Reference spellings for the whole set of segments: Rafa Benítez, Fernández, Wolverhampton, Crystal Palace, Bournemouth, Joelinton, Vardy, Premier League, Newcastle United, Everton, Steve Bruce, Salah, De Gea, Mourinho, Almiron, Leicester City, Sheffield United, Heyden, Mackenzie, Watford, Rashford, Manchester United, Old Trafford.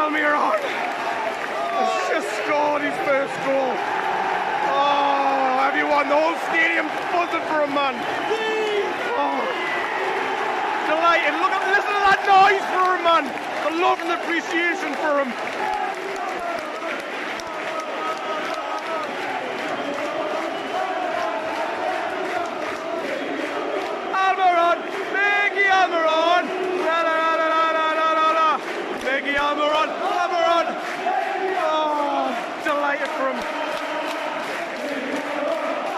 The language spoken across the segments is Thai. Almiron has just scored his first goal. Oh, everyone, the whole stadium's buzzing for a man. Oh, delighted. Look at, listen to that noise for a man. The love and appreciation for him. Almiron, Maggie Almiron. La la la la la la la la. Maggie Almiron, Almiron. Oh, delighted for him.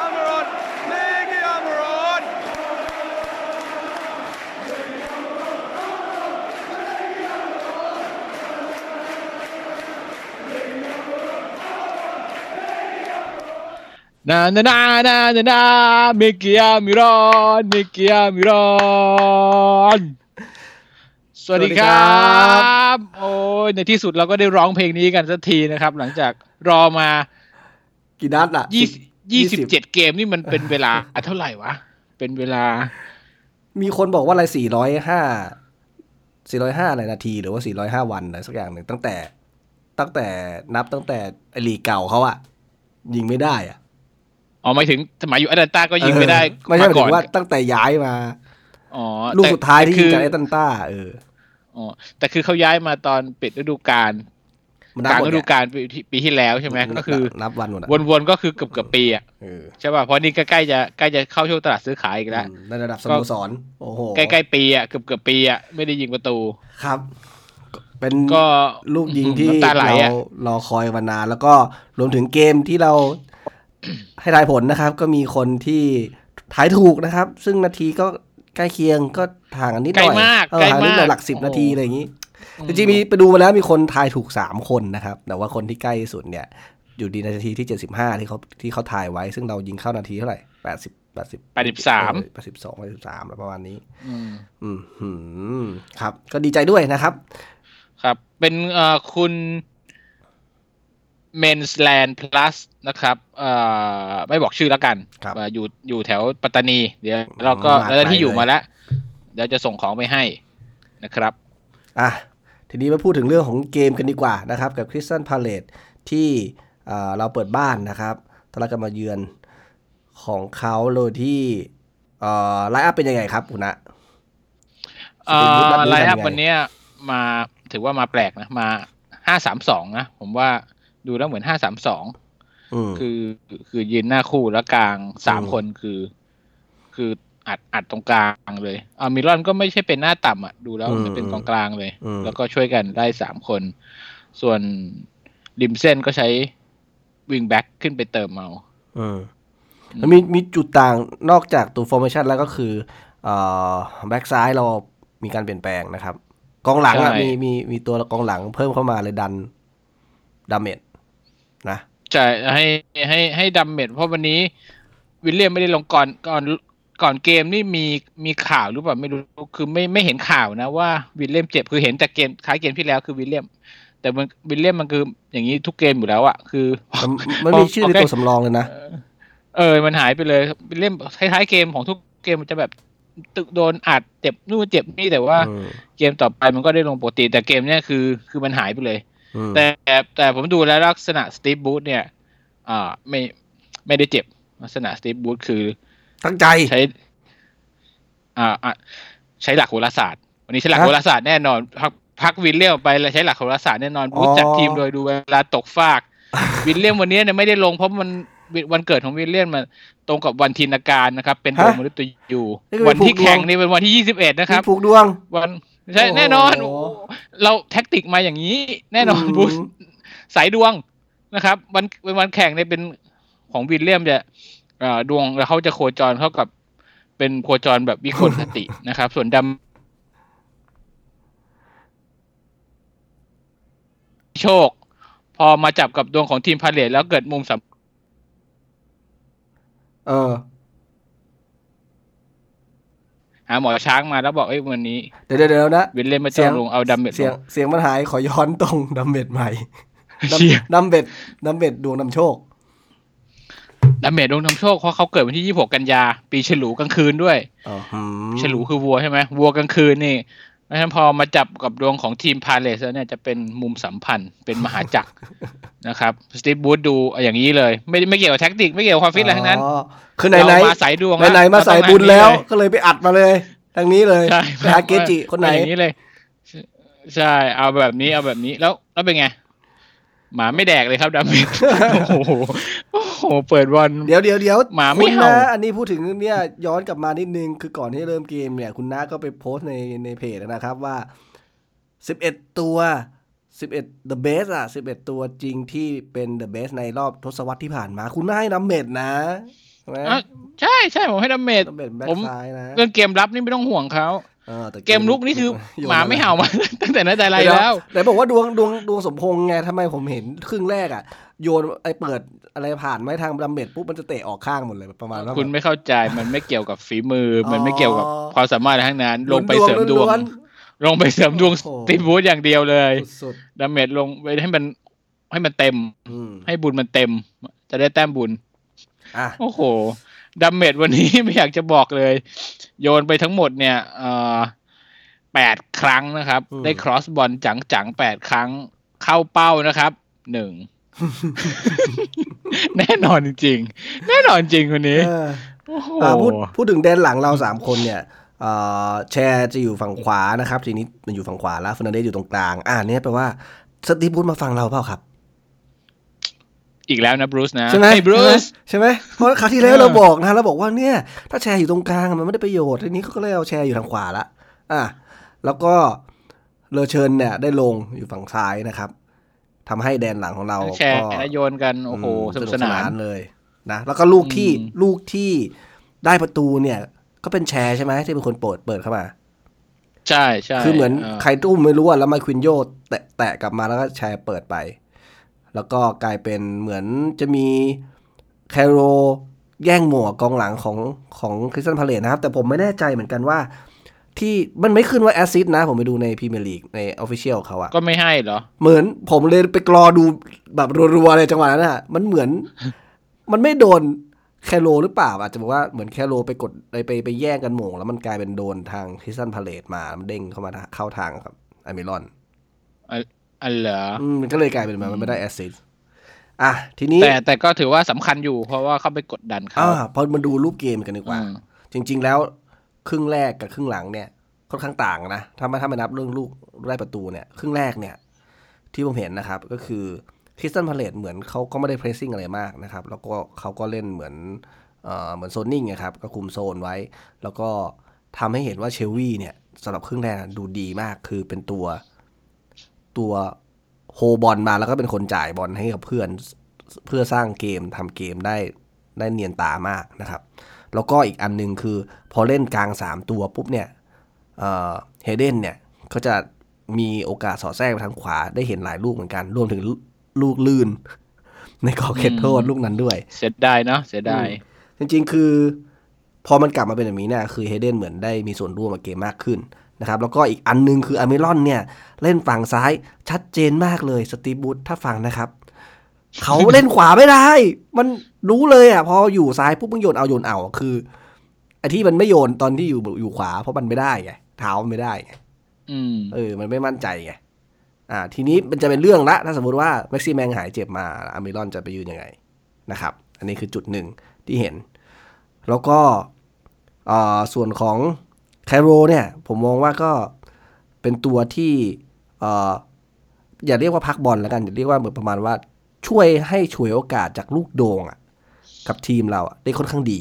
Almiron, Maggie Almiron. Na na na na na na, Maggie Almiron, Maggie Almiron. สวัสดีครับโอ้ยในที่สุดเราก็ได้ร้องเพลงนี้กันสักทีนะครับหลังจากรอมากี่นัดล่ะ27เกมนี่มันเป็นเวลาเท่าไหร่วะเป็นเวลามีคนบอกว่าอะไร405อะไรนาทีหรือว่า405วันอะไรสักอย่างนึงตั้งแต่นับตั้งแต่ลีกเก่าเขาอะยิงไม่ได้อะอ๋อหมายถึงสมัยอยู่แอตแลนต้าก็ยิงไม่ได้ไม่ใช่หมายถึงว่าตั้งแต่ย้ายมาอ๋อลูกสุดท้ายที่ยิงจากแอตแลนต้าอ๋อแต่คือเขาย้ายมาตอนปิดฤดูกาลกลางฤดูกาลปีที่แล้วใช่ไหมก็คือนับวันวนๆก็คือเกือบปีอ่ะใช่ป่ะเพราะนี่ใกล้จะเข้าช่วงตลาดซื้อขายอีกแล้วในระดับสโมสรโอ้โหใกล้ๆปีอ่ะเกือบปีอ่ะไม่ได้ยิงประตูครับเป็นก็ลูกยิงที่เรารอคอยมานานแล้วก็รวมถึงเกมที่เราให้ทายผลนะครับก็มีคนที่ทายถูกนะครับซึ่งนาทีก็ใกล้เคียงก็ห่างกันนิดหน่อยห่างนิดหน่อยหลัก10นาทีอะไรอย่างงี้จริงๆมีไปดูมาแล้วมีคนทายถูก3คนนะครับแต่ว่าคนที่ใกล้สุดเนี่ยอยู่ดีนาทีที่75ที่เขาทายไว้ซึ่งเรายิงเข้านาทีเท่าไหร่83ประมาณนี้ครับก็ดีใจด้วยนะครับครับเป็นคุณMainland Plus นะครับไม่บอกชื่อแล้วกันอยู่แถวปัตตานีเดี๋ยวเราก็แล้วที่อยู่มาแล้วเดี๋ยวจะส่งของไปให้นะครับอ่ะทีนี้มาพูดถึงเรื่องของเกมกันดีกว่านะครับกับ Crystal Palace ที่เราเปิดบ้านนะครับต้อนรับการมาเยือนของเขาโดยที่ไลน์อัพเป็นยังไงครับคุณณไลน์อัพวันนี้มาถือว่ามาแปลกนะมา5-3-2นะผมว่าดูแล้วเหมือน 5-3-2 คือยืนหน้าคู่แล้วกลาง3คนคืออัดตรงกลางเลยมิรอนก็ไม่ใช่เป็นหน้าต่ำอ่ะดูแล้วมันเป็นกองกลางเลยแล้วก็ช่วยกันได้3คนส่วนริมเส้นก็ใช้วิงแบ็คขึ้นไปเติมเอาแล้วมีจุดต่างนอกจากตัวฟอร์เมชั่นแล้วก็คือแบ็คซ้ายเรามีการเปลี่ยนแปลงนะครับกองหลังอ่ะมีตัวกองหลังเพิ่มเข้ามาเลยดันดาเมจนะใช่ให้ดาเมจเพราะวันนี้วิลเลียมไม่ได้ลงก่อนเกมนี่มีข่าวหรือเปล่าไม่รู้คือไม่เห็นข่าวนะว่าวิลเลียมเจ็บคือเห็นแต่เกมคล้ายเกมที่แล้วคือวิลเลียมแต่วิลเลียมมันคืออย่างนี้ทุกเกมอยู่แล้วอ่ะคือมันมีชื่อในตัวสำรองเลยนะมันหายไปเลยวิลเลียมคล้ายๆเกมของทุกเกมมันจะแบบโดนอัดเจ็บนู่นเจ็บนี่แต่ว่าเกมต่อไปมันก็ได้ลงปกติแต่เกมเนี้ยคือมันหายไปเลยแต่ผมดูแล้วลักษณะสตีฟบูธเนี่ยไม่ได้เจ็บลักษณะสตีฟบูธคือตั้งใจใช้ใช้หลักโหราศาสตร์วันนี้ใช้หลักโหราศาสตร์แน่นอนพักวิลเลียมไปแล้วใช้หลักโหราศาสตร์แน่นอนบูธจัดทีมโดยดูเวลาตกฟาก วิลเลียมวันนี้เนี่ยไม่ได้ลงเพราะมันวันเกิดของวิลเลียมมันตรงกับวันทินการนะครับเป็นดวงมฤตยูวันที่แข่งนี่เป็นวันที่21นะครับผูกดวงวันใช่แน่นอนเราแท็กติกมาอย่างนี้แน่นอนบูสสายดวงนะครับวันแข่งเนี่ยเป็นของวิลเลียมจะดวงแล้วเขาจะโคจรเข้ากับเป็นโคจรแบบวิกฤตคตินะครับส่วนดำโชคพอมาจับกับดวงของทีมพาเลทแล้วเกิดมุมสัมหาหมอช้างมาแล้วบอกเอ้ยวันนี้เดี๋ยวนะวิลเลียมมาจ้างลงเอาดัมเบลเสียงมันหายขอย้อนตรงดัมเบลใหม่ดัมเบลดวงนำโชคดัมเบลดวงนำโชคเพราะเขาเกิดวันที่26 กันยาปีฉลูกลางคืนด้วยฉลูคือวัวใช่ไหมวัวกลางคืนนี่ เพราะฉะนั้นพอมาจับกับดวงของทีมพาเลสแล้วเนี่ยจะเป็นมุมสัมพันธ์เป็นมหาจักร นะครับสตีฟบูธดูอย่างนี้เลยไม่เกี่ยวกับแท็กติกไม่เกี่ยวกับความฟิตอะไรทั้งนั้นคือไหนๆมาสายดวงไหนๆมาสายบุญแล้วก็เลยไปอัดมาเลยทางนี้เลยไปหาเกจิคนไหนอย่างนี้เลยใช่เอาแบบนี้แล้วเป็นไงหมาไม่แดกเลยครับดามิดโอ้โหเปิดบอลเดี๋ยวหมาไม่เห่าอันนี้พูดถึงเนี่ยย้อนกลับมานิดนึงคือก่อนที่เริ่มเกมเนี่ยคุณน้าก็ไปโพสต์ในเพจนะครับว่า11 the best อ่ะ11ตัวจริงที่เป็น the best ในรอบทศวรรษที่ผ่านมาคุณน้าให้ดาเมจนะใช่ผมให้ดาเมจผมเรื่องเกมรับนี่ไม่ต้องห่วงเขาเกมลุกนี่คือหมาไม่เห่ามาตั้งแต่นั้นแต่ไรแล้วแต่บอกว่าดวงสมพงษ์ไงทำไมผมเห็นครึ่งแรกอ่ะโยนไอ้เปิดอะไรผ่านไม้ทางดาเมจปุ๊บมันจะเตะออกข้างหมดเลยประมาณนั้นคุณไม่เข้าใจมันไม่เกี่ยวกับฝีมือมันไม่เกี่ยวกับความสามารถทั้งนั้นลงไปเสริมดวงตีบูทอย่างเดียวเลยดาเมจลงไปให้มันเต็มให้บุญมันเต็มจะได้แต้มบุญโอ้โหดาเมจวันนี้ไม่อยากจะบอกเลยโยนไปทั้งหมดเนี่ย8 ครั้งนะครับได้ครอสบอลจังๆ8 ครั้งเข้าเป้านะครับ1 แน่นอนจริงคนนี้โอ้โหพูดถึงแดนหลังเรา3คนเนี่ยแชร์จะอยู่ฝั่งขวานะครับทีนี้มันอยู่ฝั่งขวาแล้วเฟอร์นันเดซอยู่ตรงกลางเนี่ยแปลว่าสตีฟบูธมาฝั่งเราเปล่าครับอีกแล้วนะบรูซนะใช่ไหมบรูซใช่ไหมเพราะคราวที่แล้วเราบอกนะเราบอกว่าเนี่ยถ้าแชร์อยู่ตรงกลางมันไม่ได้ประโยชน์ทีนี้เขาก็เลยเอาแชร์อยู่ทางขวาละแล้วก็เลอเชิญเนี่ยได้ลงอยู่ฝั่งซ้ายนะครับทำให้แดนหลังของเราแชร์โยนกันโอ้โหสนุกสนานเลยนะแล้วก็ลูกที่ได้ประตูเนี่ยก็เป็นแชร์ใช่ไหมที่เป็นคนเปิดเข้ามาใช่คือเหมือนใครตุ้มไม่รู้อ่ะแล้วไมค์ควินโยแตะกลับมาแล้วก็แชร์เปิดไปแล้วก็กลายเป็นเหมือนจะมีแคโรแย่งหมวกกองหลังของคริสตัลพาเลซนะครับแต่ผมไม่แน่ใจเหมือนกันว่าที่มันไม่ขึ้นว่าแอสซิสต์นะผมไปดูในพรีเมียร์ลีกใน Official เขาอะก็ไม่ให้เหรอเหมือนผมเลยไปรอดูแบบรัวๆเลยจังหวะนั้นอะมันเหมือน มันไม่โดนแคโรหรือเปล่าอาจจะบอกว่าเหมือนแคโรไปกดไปแย่งกันหมวกแล้วมันกลายเป็นโดนทางคริสตัลพาเลซมามันเด้งเข้ามาเข้าทางครับอเมรอนเหรอมันก็เลยกลายเป็นมันไม่ได้แอสซิสต์ทีนี้แต่ก็ถือว่าสำคัญอยู่เพราะว่าเขาไปกดดันเขาพอมาดูรูปเกมกันดีกว่าจริงๆแล้วครึ่งแรกกับครึ่งหลังเนี่ยค่อนข้างต่างนะถ้ามานับเรื่องลูกได้ประตูเนี่ยครึ่งแรกเนี่ยที่ผมเห็นนะครับก็คือคริสตัลพาเลซเหมือนเขาก็ไม่ได้เพรสซิ่งอะไรมากนะครับแล้วก็เขาก็เล่นเหมือนโซนนิ่งนะครับก็คุมโซนไว้แล้วก็ทำให้เห็นว่าเชลวีเนี่ยสำหรับครึ่งแรกดูดีมากคือเป็นตัวโฮบอลมาแล้วก็เป็นคนจ่ายบอลให้กับเพื่อนเพื่อสร้างเกมทำเกมได้เนียนตามากนะครับแล้วก็อีกอันนึงคือพอเล่นกลาง3ตัวปุ๊บเนี่ยเฮเดนเนี่ยเขาจะมีโอกาสสอดแทรกไปทางขวาได้เห็นหลายลูกเหมือนกันรวมถึงลูกลื่นในกรอบเขตโทษลูกนั้นด้วยเสียดายเนาะเสียดายจริงๆคือพอมันกลับมาเป็นแบบนี้เนี่ยคือเฮเดนเหมือนได้มีส่วนร่วมกับเกมมากขึ้นนะครับแล้วก็อีกอันนึงคืออเมรอนเนี่ยเล่นฝั่งซ้ายชัดเจนมากเลยสตีฟบูธถ้าฟังนะครับเขาเล่นขวาไม่ได้มันรู้เลยอ่ะพออยู่ซ้ายปุ๊บมันโยนเอาคือไอ้ที่มันไม่โยนตอนที่อยู่ขวาเพราะมันไม่ได้ไงเท้ามันไม่ได้ไงมันไม่มั่นใจไงทีนี้มันจะเป็นเรื่องละถ้าสมมติว่าแม็กซี่แมงหายเจ็บมาอเมรอนจะไปยืนยังไงนะครับอันนี้คือจุดหนึ่งที่เห็นแล้วก็ส่วนของไคโรเนี่ยผมมองว่าก็เป็นตัวที่อย่าเรียกว่าพักบอลแล้วกันอย่าเรียกว่าเหมือนประมาณว่าช่วยให้ฉวยโอกาสจากลูกโด่งอ่ะกับทีมเราได้ค่อนข้างดี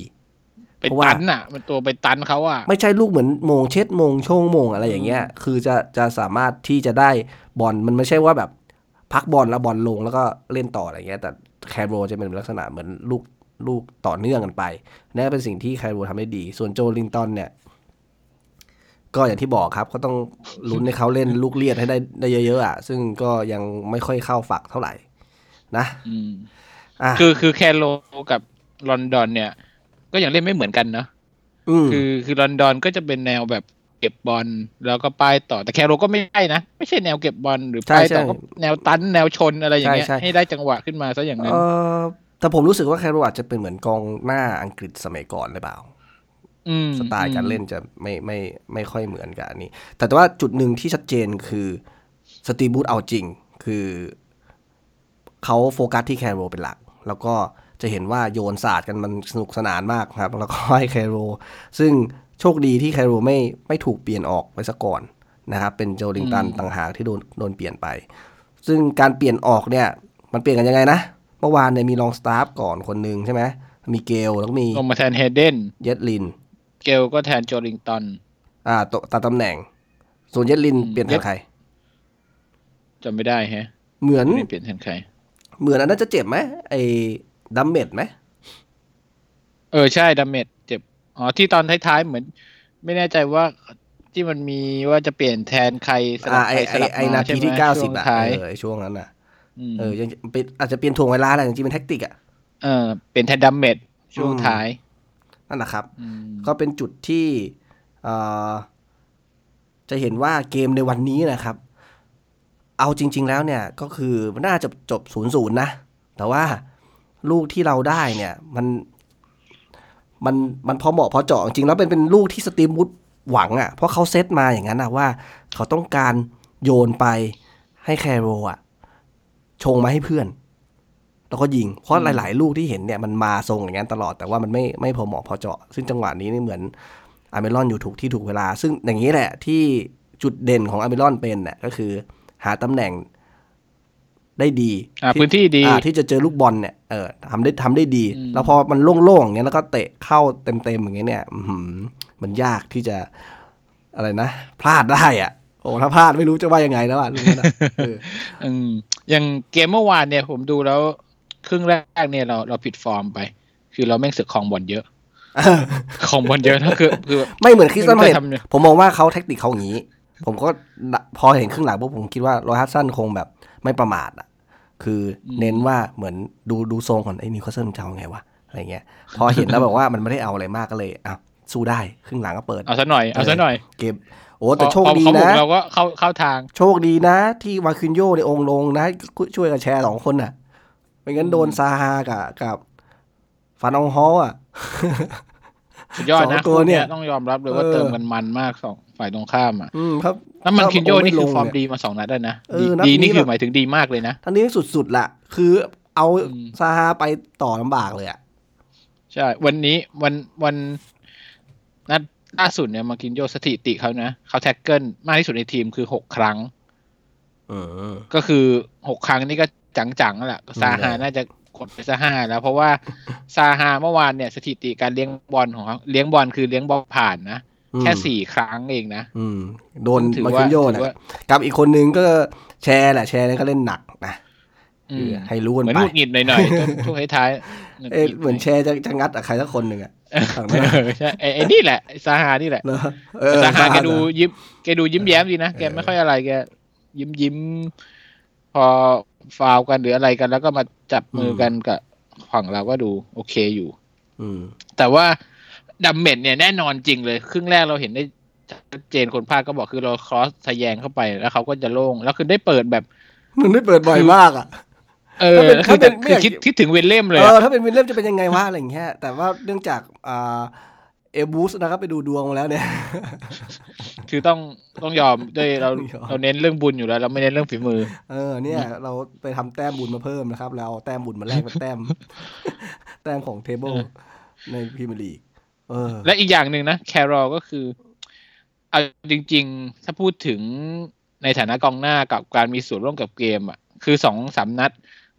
เพราะว่ามันตัวไปตันเขาอ่ะไม่ใช่ลูกเหมือนโมงเช็ดโมงช่วงโมงอะไรอย่างเงี้ยคือจะสามารถที่จะได้บอลมันไม่ใช่ว่าแบบพักบอลแล้วบอลลงแล้วก็เล่นต่ออะไรเงี้ยแต่ไคโรจะเป็นลักษณะเหมือนลูกต่อเนื่องกันไปนี่เป็นสิ่งที่ไคโรทำได้ดีส่วนโจลิงตันเนี่ยก็อย่างที่บอกครับก็ต้องลุ้นให้เขาเล่นลูกเลียดให้ได้เยอะๆซึ่งก็ยังไม่ค่อยเข้าฝักเท่าไหร่นะคือแคโรกับลอนดอนเนี่ยก็ยังเล่นไม่เหมือนกันเนาะคือลอนดอนก็จะเป็นแนวแบบเก็บบอลแล้วก็ป้ายต่อแต่แคโรก็ไม่ใช่นะไม่ใช่แนวเก็บบอลหรือป้ายต่อก็แนวตันแนวชนอะไรอย่างเงี้ยให้ได้จังหวะขึ้นมาซะอย่างนั้นแต่ผมรู้สึกว่าแคโรอาจจะเป็นเหมือนกองหน้าอังกฤษสมัยก่อนหรือเปล่า สไตล์การเล่นจะไม่ค่อยเหมือนกันอันนี้แต่ว่าจุดหนึ่งที่ชัดเจนคือสตีฟบูธเอาจริงคือเขาโฟกัสที่แคโรเป็นหลักแล้วก็จะเห็นว่าโยนศาสตร์กันมันสนุกสนานมากครับแล้วก็ให้แคโรซึ่งโชคดีที่แคโรไม่ถูกเปลี่ยนออกไปซะก่อนนะครับเป็นโจลิงตันต่างหากที่โดนเปลี่ยนไปซึ่งการเปลี่ยนออกเนี่ยมันเปลี่ยนกันยังไงนะเมื่อวานเนี่ยมีลองสตาฟก่อนคนนึงใช่ไหมมีเกลแล้วมีลงมาแทนเฮเดนเยสลินเกลก็แทนโจลิงตันตัดตำแหน่งส่วนเยสลินเปลี่ยนแทนใครจำไม่ได้ฮะเหมือนเปลี่ยนแทนใครเหมือนอันนั้นจะเจ็บไหมไอ้ดัมเมดไหมใช่ดัมเมดเจ็บอ๋อที่ตอนท้ายๆเหมือนไม่แน่ใจว่าที่มันมีว่าจะเปลี่ยนแทนใครสลับใครสลับมาใช่ไหมที่90ช่วงนั้นอ่ะยังเป็นอาจจะเปลี่ยนถ่วงเวลาอะไรจริงๆเป็นแท็กติกอ่ะเป็นแทนดัมเมดช่วงท้ายนั่นแหละครับก็เป็นจุดที่จะเห็นว่าเกมในวันนี้นะครับเอาจริงๆแล้วเนี่ยก็คือน่าจะจบ 0-0 นะแต่ว่าลูกที่เราได้เนี่ยมันพอเหมาะพอเจาะจริงแล้วเป็นลูกที่สตีฟวูดหวังอ่ะเพราะเขาเซตมาอย่างนั้นนะว่าเขาต้องการโยนไปให้แคโรอ่ะชงมาให้เพื่อนแล้วก็ยิงเพราะหลายๆลูกที่เห็นเนี่ยมันมาทรงอย่างนั้นตลอดแต่ว่ามันไม่พอเหมาะพอเจาะซึ่งจังหวะนี้นี่เหมือนอาร์เมลอนอยู่ถูกเวลาซึ่งอย่างนี้แหละที่จุดเด่นของอาร์เมลอนเป็นน่ะก็คือหาตำแหน่งได้ดีพื้นที่ดีที่จะเจอลูกบอลเนี่ยทำได้ดีแล้วพอมันโล่งๆอย่างเงี้ยแล้วก็เตะเข้าเต็มๆอย่างเงี้ยเนี่ยมันยากที่จะอะไรนะพลาดได้อ่ะโอ้ถ้าพลาดไม่รู้จะว่ายังไงแล้วอ่ะอย่างเกมเมื่อวานเนี่ยผมดูแล้วครึ่งแรกเนี่ยเราผิดฟอร์มไปคือเราแม่งเสือกครองบอลเยอะนะคือไม่เหมือนคริสตันพาเลซผมมองว่าเขาแทคติกเขาอย่างนี้ผมก็พอเห็นครึ่งหลังปุ๊บผมคิดว่าโรฮัสซันคงแบบไม่ประมาทอ่ะคือเน้นว่าเหมือนดูทรงก่อนไอ้นิวคาสเซิลจะเอาไงวะอะไรเงี้ยพอเห็นแล้วแบบว่ามันไม่ได้เอาอะไรมากก็เลยอ้าวสู้ได้ครึ่งหลังก็เปิดเอาซะหน่อยเก็บโอ้แต่โชคดีนะเราก็เข้าทางโชคดีนะที่วาคินโยในองค์ลงนะช่วยกันแชร์2คนน่ะไม่งั้นโดนซาฮากับฟานองฮออ่ะสุดยอดนะตัวเนี่ยต้องยอมรับเลยว่าเติมกันมันมาก2ฝ่ายตรงข้ามอ่ะครับแล้วมันคินโยนี่คือฟอร์มดีมา2นัดได้นะดีนี่คือหมายถึงดีมากเลยนะทั้งนี้สุดๆละคือเอาซาฮาไปต่อลำบากเลยอ่ะใช่วันนี้วันนัดล่าสุดเนี่ยมาคินโยสถิติเขานะเขาแท็กเกิลมากที่สุดในทีมคือ6ครั้งก็คือ6ครั้งนี่ก็จังๆนั่นแหละซาฮาน่าจะกดไปซาฮาแล้วเพราะว่าซาฮาเมื่อวานเนี่ยสถิติการเลี้ยงบอลของเขาเลี้ยงบอลคือเลี้ยงบอลผ่านนะแค่4ครั้งเองนะโดนมาคินโยนะกับอีกคนนึงก็แชร์แล้วก็เล่นหนักนะให้รู้กันไปเหมือนหงุดหงิดหน่อยๆช่วงท้ายๆเหมือนแชร์จะงัดกับใครสักคนนึงอ่ะใช่ไอ้นี่แหละซาฮานี่แหละซาฮาแกดูยิ้มแย้มดีนะแกไม่ค่อยอะไรแกยิ้มพอฟาวกันหรืออะไรกันแล้วก็มาจับมือกันกับฝั่งเราก็ดูโอเคอยู่แต่ว่าดัมเมดเนี่ยแน่นอนจริงเลยครึ่งแรกเราเห็นได้ชัดเจนคนพากก็บอกคือเราครอสทะแยงเข้าไปแล้วเขาก็จะโล่งแล้วคือได้เปิดแบบมันได้เปิดบ่อยมากอ่ะคือคิดถึงเวลเล่มเลยถ้าเป็นเวลเล่มจะเป็นยังไงวะอะไรอย่างเงี้ยแต่ว่าเนื่องจากเอบูสนะครับไปดูดวงมาแล้วเนี่ยคือต้องยอมด้วยเราเน้นเรื่องบุญอยู่แล้วเราไม่เน้นเรื่องฝีมือเนี่ยเราไปทำแต้มบุญมาเพิ่มนะครับแล้วแต้มบุญมาแลกเป็นแต้มของเทเบิลในพรีเมียร์ลีกและอีกอย่างหนึ่งนะแคโรก็คือเอาจริงๆถ้าพูดถึงในฐานะกองหน้ากับการมีส่วนร่วมกับเกมอ่ะคือ 2-3 นัด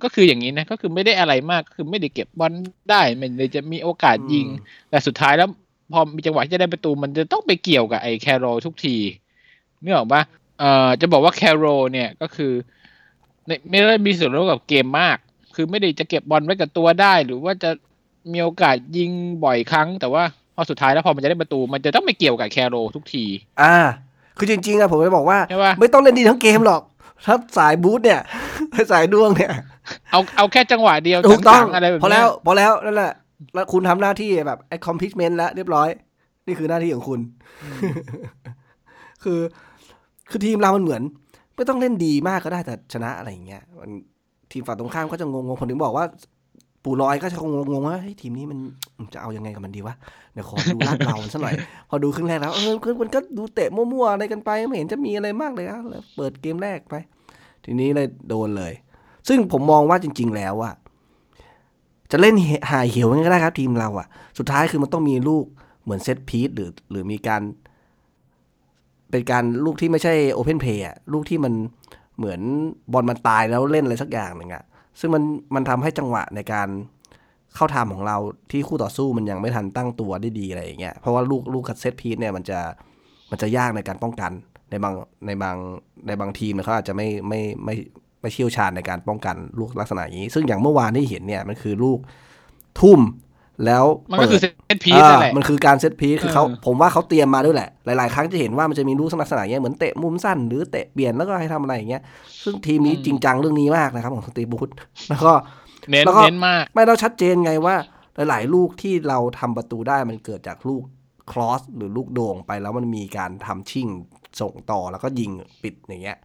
ก็คืออย่างนี้นะก็คือไม่ได้อะไรมากคือไม่ได้เก็บบอลได้มันเลยจะมีโอกาสยิงแต่สุดท้ายแล้วพอมีจังหวะที่จะได้ประตูมันจะต้องไปเกี่ยวกับไอ้แคโรทุกทีนึกออกป่ะจะบอกว่าแคโรเนี่ยก็คือไม่ได้มีส่วนร่วมกับเกมมากคือไม่ได้จะเก็บบอลไว้กับตัวได้หรือว่าจะมีโอกาสยิงบ่อยครั้งแต่ว่าพอสุดท้ายแล้วพอมันจะได้ประตูมันจะต้องไปเกี่ยวกับแคโรทุกทีคือจริงๆอะผมจะบอกว่าไม่ต้องเล่นดีทั้งเกมหรอกถ้าสายบู๊เนี่ยสายดวงเนี่ยเอาแค่จังหวะเดียวถูกต้องอะไรแบบนี้พอแล้วนั่นแหละแล้วคุณทำหน้าที่แบบไอ้คอมพลีทเมนต์แล้วเรียบร้อยนี่คือหน้าที่ของคุณ คือทีมเรามันเหมือนไม่ต้องเล่นดีมากก็ได้แต่ชนะอะไรอย่างเงี้ยมันทีมฝั่งตรงข้ามก็จะงงผมถึงบอกว่า ปู่ลอยก็จะงงว่าทีมนี้มันจะเอายังไงกับมันดีวะเดี๋ยวขอดูลาดเราซะหน่อยพอดูครึ่งแรกแล้วมันก็ดูเตะมั่วๆอะไรกันไปไม่เห็นจะมีอะไรมากเลยนะแล้วเปิดเกมแรกไปทีนี้เลยโดนเลยซึ่งผมมองว่าจริงๆแล้วอ่ะจะเล่นหายเหี่ยวกันก็ได้ครับทีมเราอ่ะสุดท้ายคือมันต้องมีลูกเหมือนเซตพีซหรือมีการเป็นการลูกที่ไม่ใช่โอเพนเพลย์อ่ะลูกที่มันเหมือนบอลมันตายแล้วเล่นอะไรสักอย่างนึงอ่ะซึ่งมันทำให้จังหวะในการเข้าทำของเราที่คู่ต่อสู้มันยังไม่ทันตั้งตัวได้ดีอะไรอย่างเงี้ยเพราะว่าลูกคัดเซตพีซเนี่ยมันจะยากในการป้องกันในบางทีมเขาอาจจะไม่เชี่ยวชาญในการป้องกันลูกลักษณะอย่างนี้ซึ่งอย่างเมื่อวานที่เห็นเนี่ยมันคือลูกทุ่มแล้วมันก็คือเซตพีซนั่นแหละมันคือการเซตพีซคือเขาผมว่าเขาเตรียมมาด้วยแหละหลายๆครั้งจะเห็นว่ามันจะมีลูกลักษณะอย่างเงี้ยเหมือนเตะมุมสั้นหรือเตะเบี่ยงแล้วก็ให้ทำอะไรอย่างเงี้ยซึ่งทีมนี้จริงจังเรื่องนี้มากนะครับของสตีฟบูธแล้วก็เน้นมากไม่เราชัดเจนไงว่าหลายๆลูกที่เราทำประตูได้มันเกิดจากลูกครอสหรือลูกโด่งไปแล้วมันมีการทำชิ่งส่งต่อแล้วก็ยิงปิดอย่างเงี้ย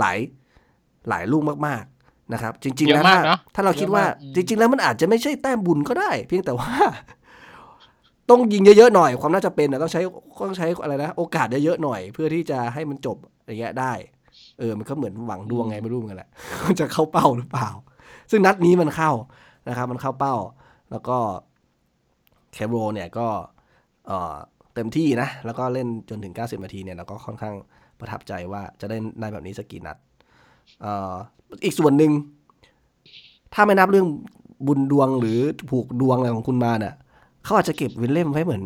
หลายลูกมากๆนะครับจริงๆแล้วถ้าเราคิดว่าจริงๆแล้วมันอาจจะไม่ใช่แต้มบุญก็ได้เพียงแต่ว่าต้องยิงเยอะๆหน่อยความน่าจะเป็นต้องใช้อะไรนะโอกาสเยอะๆหน่อยเพื่อที่จะให้มันจบอะไรเงี้ยได้มันก็เหมือนหวังดวงไงไม่รู้เหมือนกันแหละจะเข้าเป้าหรือเปล่าซึ่งนัดนี้มันเข้านะครับมันเข้าเป้าแล้วก็แคโรเนี่ยก็เต็มที่นะแล้วก็เล่นจนถึง90นาทีเนี่ยเราก็ค่อนข้างประทับใจว่าจะได้แบบนี้สักกี่นัดอีกส่วนหนึ่งถ้าไม่นับเรื่องบุญดวงหรือผูกดวงอะไรของคุณมาเนี่ยเขาอาจจะเก็บวินเล่มไว้เหมือน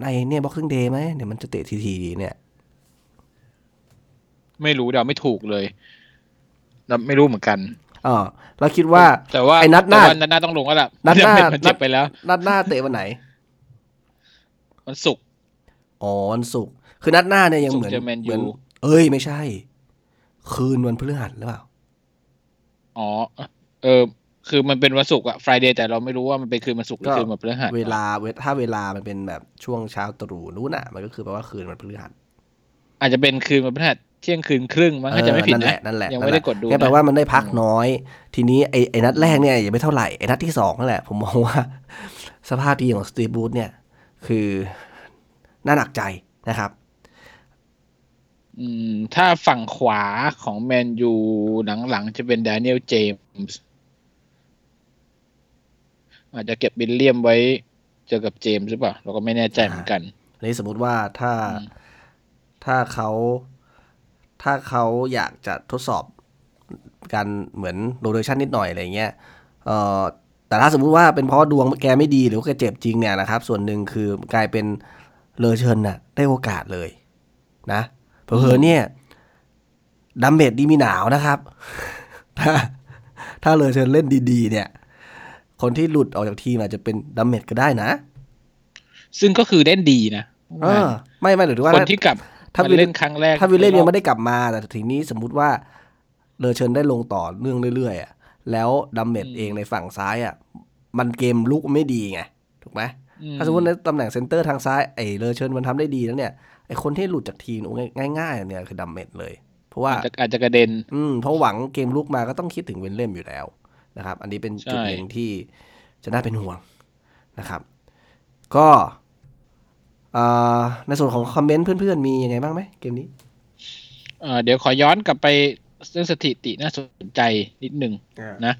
ในเนี่ยบ็อกซิ่งเดย์ไหมเนี่ยมันจะเตะทีๆเนี่ยไม่รู้เดาไม่ถูกเลยไม่รู้เหมือนกันเราคิดว่าไอ้นัดหน้าต้องลงแล้วล่ะนัดหน้าเจ็บไปแล้วนัดหน้าเตะวันไหนวันศุกร์อ๋อวันศุกร์คือนัดหน้าเนี่ยยังเหมือนเอ้ยไม่ใช่คืนวันพฤหัสหรือเปล่าอ๋อคือมันเป็นวันศุกร์อะ Friday แต่เราไม่รู้ว่ามันเป็นคืนวันศุกร์หรือคืนวันพฤหัสเวลาถ้าเวลามันเป็นแบบช่วงเช้าตรู่นู้นน่ะมันก็คือแปลว่าคืนวันพฤหัสอาจจะเป็นคืนวันพฤหัสเที่ยงคืนครึ่งมั้งถ้าจะไม่ผิดนั่นแหละยังไม่ได้กดดูแปลว่ามันได้พักน้อยทีนี้ไอ้นัดแรกเนี่ยยังไม่เท่าไหร่ไอ้นัดที่2นั่นแหละผมมองว่าสภาพทีมของสตีฟบูธเนี่ยคือน่าหนักใจนะครับถ้าฝั่งขวาของแมนยูหลังๆจะเป็นแดเนียลเจมส์อาจจะเก็บวิลเลียมไว้เจอกับเจมส์หรือเปล่าเราก็ไม่แน่ใจเหมือนกันนี่สมมติว่าถ้าเขาอยากจะทดสอบการเหมือนโรเตชันนิดหน่อยอะไรเงี้ยแต่ถ้าสมมติว่าเป็นเพราะดวงแกไม่ดีหรือแกเจ็บจริงเนี่ยนะครับส่วนหนึ่งคือกลายเป็นเลอเชิญน่ะได้โอกาสเลยนะเผลอเนี่ยดัมเบดดีมีหนาวนะครับถ้าเลอเชิญเล่นดีๆเนี่ยคนที่หลุดออกจากทีมอาจจะเป็นดัมเบดก็ได้นะซึ่งก็คือเล่นดีนะไม่หรือว่าคนที่กลับถ้าเล่นครั้งแรกถ้าวิลเลียมยังไม่ได้กลับมาแต่ทีนี้สมมุติว่าเลอเชิญได้ลงต่อเนื่องเรื่อยๆอ่ะแล้วดัมเบดเองในฝั่งซ้ายอ่ะมันเกมลุกไม่ดีไงถูกไหมถ้าสมมติในตำแหน่งเซนเตอร์ทางซ้ายไอ้เลอเชิญมันทำได้ดีแล้วเนี่ยไอ้คนที่หลุดจากทีมง่ายๆเนี่ยคือดัมเบดเลยเพราะว่าอาจจะกระเด็นเพราะหวังเกมลุกมาก็ต้องคิดถึงวิลเลียมอยู่แล้วนะครับอันนี้เป็นจุดหนึ่งที่จะน่าเป็นห่วงนะครับก็ในส่วนของคอมเมนต์เพื่อนๆมียังไงบ้างไหมเกมนี้เดี๋ยวขอย้อนกลับไปเรื่องสถิติน่าสนใจนิดนึงนะ